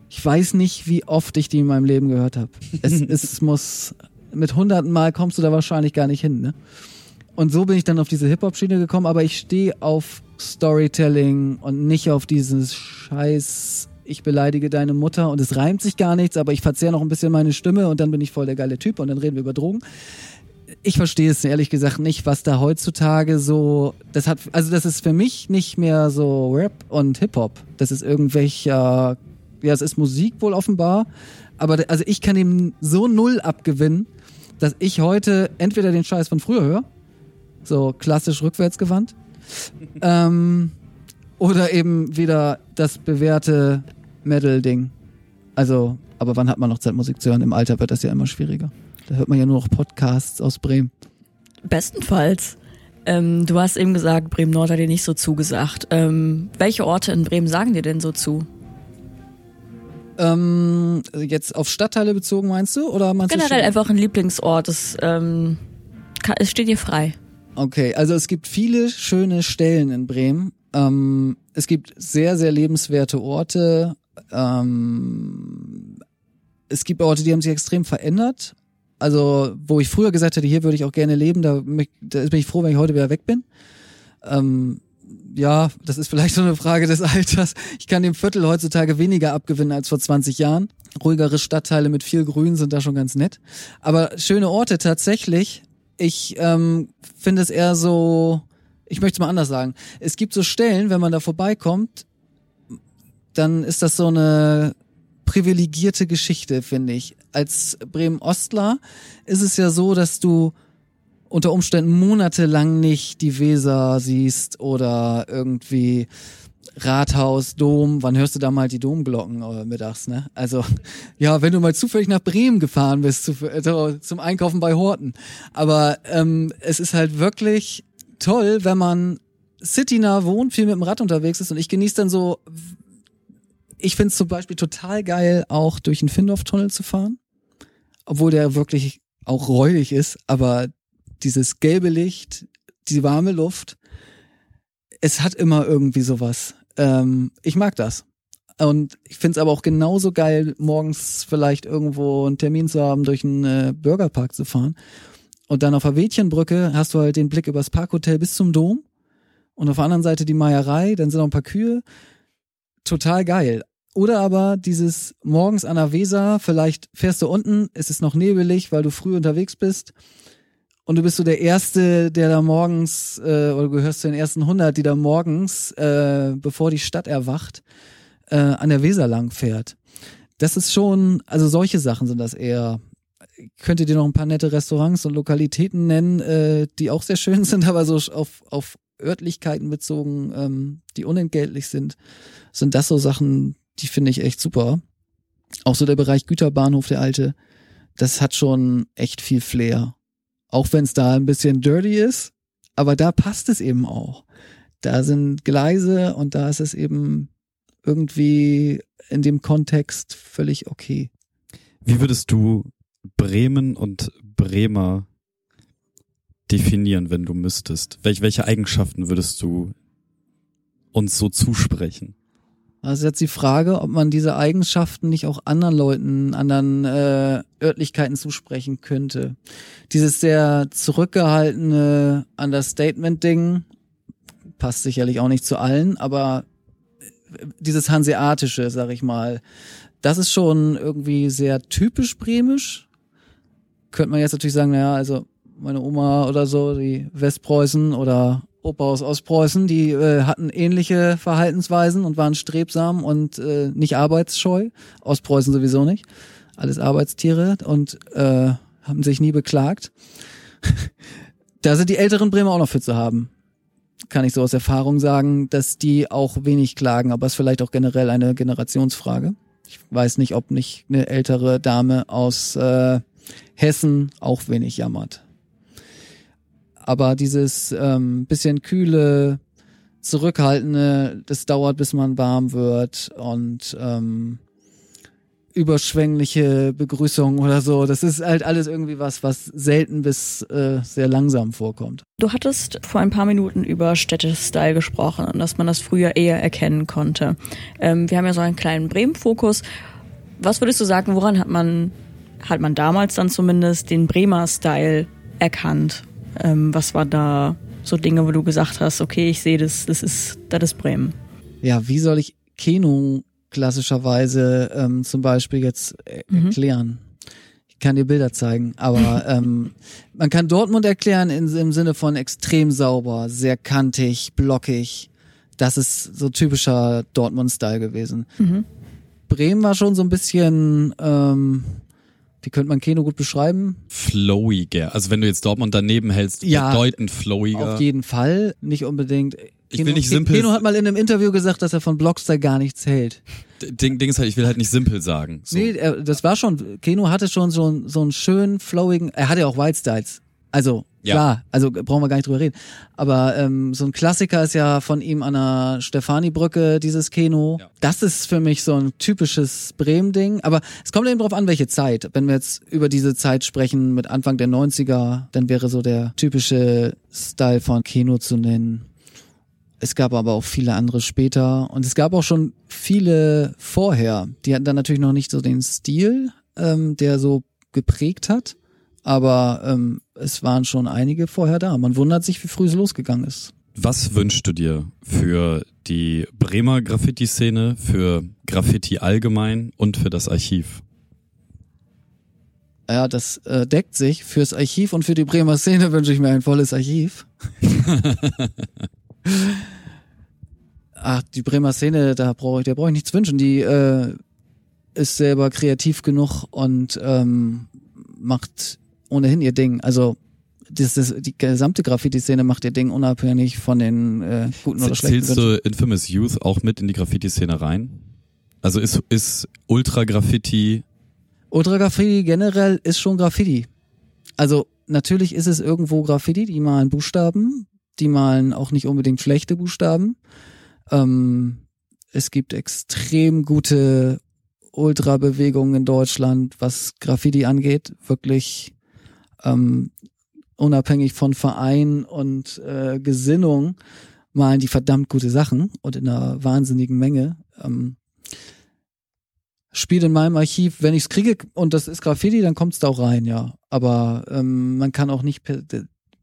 Ich weiß nicht, wie oft ich die in meinem Leben gehört habe. Es, es muss, mit hunderten Mal kommst du da wahrscheinlich gar nicht hin, ne? Und so bin ich dann auf diese Hip-Hop-Schiene gekommen, aber ich stehe auf Storytelling und nicht auf dieses Scheiß... Ich beleidige deine Mutter und es reimt sich gar nichts, aber ich verzerre noch ein bisschen meine Stimme und dann bin ich voll der geile Typ und dann reden wir über Drogen. Ich verstehe es ehrlich gesagt nicht, was da heutzutage so, das hat, also das ist für mich nicht mehr so Rap und Hip-Hop. Das ist irgendwelcher, ja, es ist Musik wohl offenbar, aber also ich kann ihm so null abgewinnen, dass ich heute entweder den Scheiß von früher höre, so klassisch rückwärtsgewandt, ähm, oder eben wieder das bewährte Metal-Ding. Also, aber wann hat man noch Zeit, Musik zu hören? Im Alter wird das ja immer schwieriger. Da hört man ja nur noch Podcasts aus Bremen. Bestenfalls. Ähm, du hast eben gesagt, Bremen-Nord hat dir nicht so zugesagt. Ähm, welche Orte in Bremen sagen dir denn so zu? Ähm, jetzt auf Stadtteile bezogen meinst du? Oder meinst generell du einfach ein Lieblingsort. Es, ähm, kann, es steht dir frei. Okay, also es gibt viele schöne Stellen in Bremen. Ähm, es gibt sehr, sehr lebenswerte Orte. Ähm, es gibt Orte, die haben sich extrem verändert. Also, wo ich früher gesagt hätte, hier würde ich auch gerne leben, da, da bin ich froh, wenn ich heute wieder weg bin. Ähm, ja, das ist vielleicht so eine Frage des Alters. Ich kann dem Viertel heutzutage weniger abgewinnen als vor zwanzig Jahren. Ruhigere Stadtteile mit viel Grün sind da schon ganz nett. Aber schöne Orte tatsächlich. Ich ähm, finde es eher so... Ich möchte es mal anders sagen. Es gibt so Stellen, wenn man da vorbeikommt, dann ist das so eine privilegierte Geschichte, finde ich. Als Bremen-Ostler ist es ja so, dass du unter Umständen monatelang nicht die Weser siehst oder irgendwie Rathaus, Dom. Wann hörst du da mal die Domglocken mittags, ne? Also, ja, wenn du mal zufällig nach Bremen gefahren bist, zu, äh, zum Einkaufen bei Horten. Aber ähm, es ist halt wirklich... toll, wenn man citynah wohnt, viel mit dem Rad unterwegs ist und ich genieße dann so, ich finde es zum Beispiel total geil, auch durch den Findorff-Tunnel zu fahren, obwohl der wirklich auch räudig ist, aber dieses gelbe Licht, die warme Luft, es hat immer irgendwie sowas. Ähm, ich mag das. Und ich finde es aber auch genauso geil, morgens vielleicht irgendwo einen Termin zu haben, durch einen äh, Bürgerpark zu fahren. Und dann auf der Wädchenbrücke hast du halt den Blick übers Parkhotel bis zum Dom und auf der anderen Seite die Meierei, dann sind noch ein paar Kühe. Total geil. Oder aber dieses morgens an der Weser, vielleicht fährst du unten, es ist noch nebelig, weil du früh unterwegs bist und du bist so der Erste, der da morgens, äh, oder du gehörst zu den ersten hundert, die da morgens, äh, bevor die Stadt erwacht, äh, an der Weser lang fährt. Das ist schon, also solche Sachen sind das eher... Könnt ihr dir noch ein paar nette Restaurants und Lokalitäten nennen, äh, die auch sehr schön sind, aber so auf, auf Örtlichkeiten bezogen, ähm, die unentgeltlich sind, sind das so Sachen, die finde ich echt super. Auch so der Bereich Güterbahnhof, der alte, das hat schon echt viel Flair. Auch wenn es da ein bisschen dirty ist, aber da passt es eben auch. Da sind Gleise und da ist es eben irgendwie in dem Kontext völlig okay. Wie würdest du Bremen und Bremer definieren, wenn du müsstest? Welch, welche Eigenschaften würdest du uns so zusprechen? Also jetzt die Frage, ob man diese Eigenschaften nicht auch anderen Leuten, anderen äh, Örtlichkeiten zusprechen könnte. Dieses sehr zurückgehaltene Understatement-Ding passt sicherlich auch nicht zu allen, aber dieses Hanseatische, sag ich mal, das ist schon irgendwie sehr typisch bremisch. Könnte man jetzt natürlich sagen, naja, also meine Oma oder so, die Westpreußen oder Opa aus Ostpreußen, die äh, hatten ähnliche Verhaltensweisen und waren strebsam und äh, nicht arbeitsscheu. Ostpreußen sowieso nicht. Alles Arbeitstiere und äh, haben sich nie beklagt. Da sind die älteren Bremer auch noch für zu haben. Kann ich so aus Erfahrung sagen, dass die auch wenig klagen, aber es ist vielleicht auch generell eine Generationsfrage. Ich weiß nicht, ob nicht eine ältere Dame aus äh, Hessen auch wenig jammert. Aber dieses ähm, bisschen kühle, zurückhaltende, das dauert, bis man warm wird und ähm, überschwängliche Begrüßung oder so. Das ist halt alles irgendwie was, was selten bis äh, sehr langsam vorkommt. Du hattest vor ein paar Minuten über Städtestyle gesprochen und dass man das früher eher erkennen konnte. Ähm, wir haben ja so einen kleinen Bremen-Fokus. Was würdest du sagen, woran hat man, hat man damals dann zumindest den Bremer-Style erkannt? Ähm, was waren da so Dinge, wo du gesagt hast, okay, ich sehe das, das ist, das ist Bremen? Ja, wie soll ich Keno klassischerweise ähm, zum Beispiel jetzt äh, mhm. erklären. Ich kann dir Bilder zeigen, aber ähm, man kann Dortmund erklären in, im Sinne von extrem sauber, sehr kantig, blockig. Das ist so typischer Dortmund-Style gewesen. Mhm. Bremen war schon so ein bisschen, ähm, wie könnte man Keno gut beschreiben? Flowiger. Also wenn du jetzt Dortmund daneben hältst, ja, bedeutend flowiger. Auf jeden Fall, nicht unbedingt. Ich Keno, will nicht simpel. Keno hat mal in einem Interview gesagt, dass er von Blockstyle gar nichts hält. Ding, Ding ist halt, ich will halt nicht simpel sagen. So. Nee, das war schon, Keno hatte schon so einen, so einen schönen, flowigen, er hatte ja auch Wild Styles. Also, ja. Klar, also brauchen wir gar nicht drüber reden. Aber ähm, so ein Klassiker ist ja von ihm an der Stefani-Brücke, dieses Keno. Ja. Das ist für mich so ein typisches Bremen-Ding. Aber es kommt eben drauf an, welche Zeit. Wenn wir jetzt über diese Zeit sprechen mit Anfang der neunziger, dann wäre so der typische Style von Keno zu nennen. Es gab aber auch viele andere später und es gab auch schon viele vorher. Die hatten dann natürlich noch nicht so den Stil, ähm, der so geprägt hat, aber ähm, es waren schon einige vorher da. Man wundert sich, wie früh es losgegangen ist. Was wünschst du dir für die Bremer Graffiti-Szene, für Graffiti allgemein und für das Archiv? Ja, das äh, deckt sich. Fürs Archiv und für die Bremer Szene wünsche ich mir ein volles Archiv. Ach, die Bremer Szene, da brauche ich, da brauche ich nichts wünschen. Die äh, ist selber kreativ genug und ähm, macht ohnehin ihr Ding. Also das, das, die gesamte Graffiti-Szene macht ihr Ding, unabhängig von den äh, guten oder schlechten. Zählst du Infamous Youth auch mit in die Graffiti-Szene rein? Also ist, ist Ultra-Graffiti... Ultra-Graffiti generell ist schon Graffiti. Also natürlich ist es irgendwo Graffiti, die malen Buchstaben. Die malen auch nicht unbedingt schlechte Buchstaben. Ähm, es gibt extrem gute Ultra-Bewegungen in Deutschland, was Graffiti angeht. Wirklich ähm, unabhängig von Verein und äh, Gesinnung malen die verdammt gute Sachen und in einer wahnsinnigen Menge. Ähm, spielt in meinem Archiv, wenn ich es kriege und das ist Graffiti, dann kommt es da auch rein, ja. Aber ähm, man kann auch nicht... Per,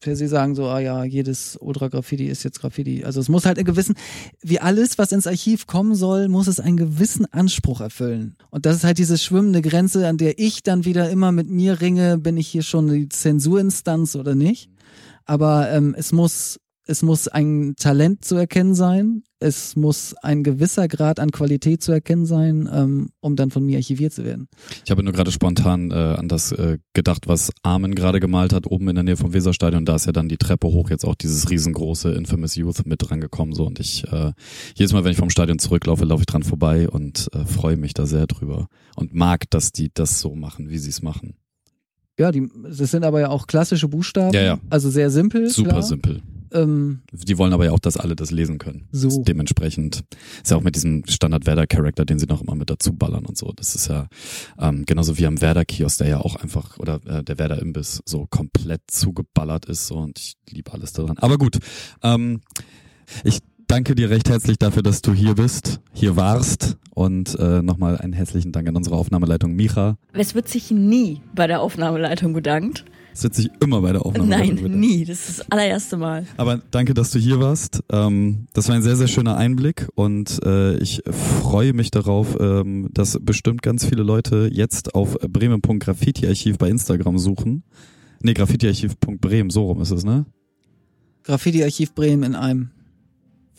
per se sagen so, ah ja, jedes Ultra-Graffiti ist jetzt Graffiti. Also es muss halt einen gewissen, wie alles, was ins Archiv kommen soll, muss es einen gewissen Anspruch erfüllen. Und das ist halt diese schwimmende Grenze, an der ich dann wieder immer mit mir ringe, bin ich hier schon die Zensurinstanz oder nicht. Aber ähm, es muss, es muss ein Talent zu erkennen sein, es muss ein gewisser Grad an Qualität zu erkennen sein, ähm, um dann von mir archiviert zu werden. Ich habe nur gerade spontan äh, an das äh, gedacht, was Armin gerade gemalt hat, oben in der Nähe vom Weserstadion. Da ist ja dann die Treppe hoch jetzt auch dieses riesengroße Infamous Youth mit dran gekommen. So. Und ich äh, jedes Mal, wenn ich vom Stadion zurücklaufe, laufe ich dran vorbei und äh, freue mich da sehr drüber und mag, dass die das so machen, wie sie es machen. Ja, die, das sind aber ja auch klassische Buchstaben, ja, ja. Also sehr simpel. Super klar. Simpel. Die wollen aber ja auch, dass alle das lesen können. So. Dementsprechend ist ja auch mit diesem Standard-Werder-Charakter, den sie noch immer mit dazu ballern und so. Das ist ja ähm, genauso wie am Werder-Kiosk, der ja auch einfach, oder äh, der Werder-Imbiss so komplett zugeballert ist. So, und ich liebe alles daran. Aber gut, ähm, ich danke dir recht herzlich dafür, dass du hier bist, hier warst und äh, nochmal einen herzlichen Dank an unsere Aufnahmeleitung Micha. Es wird sich nie bei der Aufnahmeleitung bedankt. Sitze ich immer bei der Aufnahme. Nein, nie. Das ist das allererste Mal. Aber danke, dass du hier warst. Ähm, das war ein sehr, sehr schöner Einblick und äh, ich freue mich darauf, ähm, dass bestimmt ganz viele Leute jetzt auf bremen punkt graffiti archiv bei Instagram suchen. Nee, graffiti archiv punkt bremen, so rum ist es, ne? Graffiti-Archiv Bremen in einem.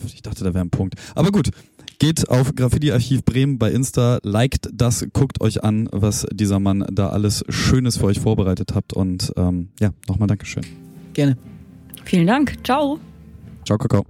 Ich dachte, da wäre ein Punkt. Aber gut, geht auf Graffiti-Archiv Bremen bei Insta, liked das, guckt euch an, was dieser Mann da alles Schönes für euch vorbereitet habt. Und ähm, ja, nochmal Dankeschön. Gerne. Vielen Dank. Ciao. Ciao, Kakao.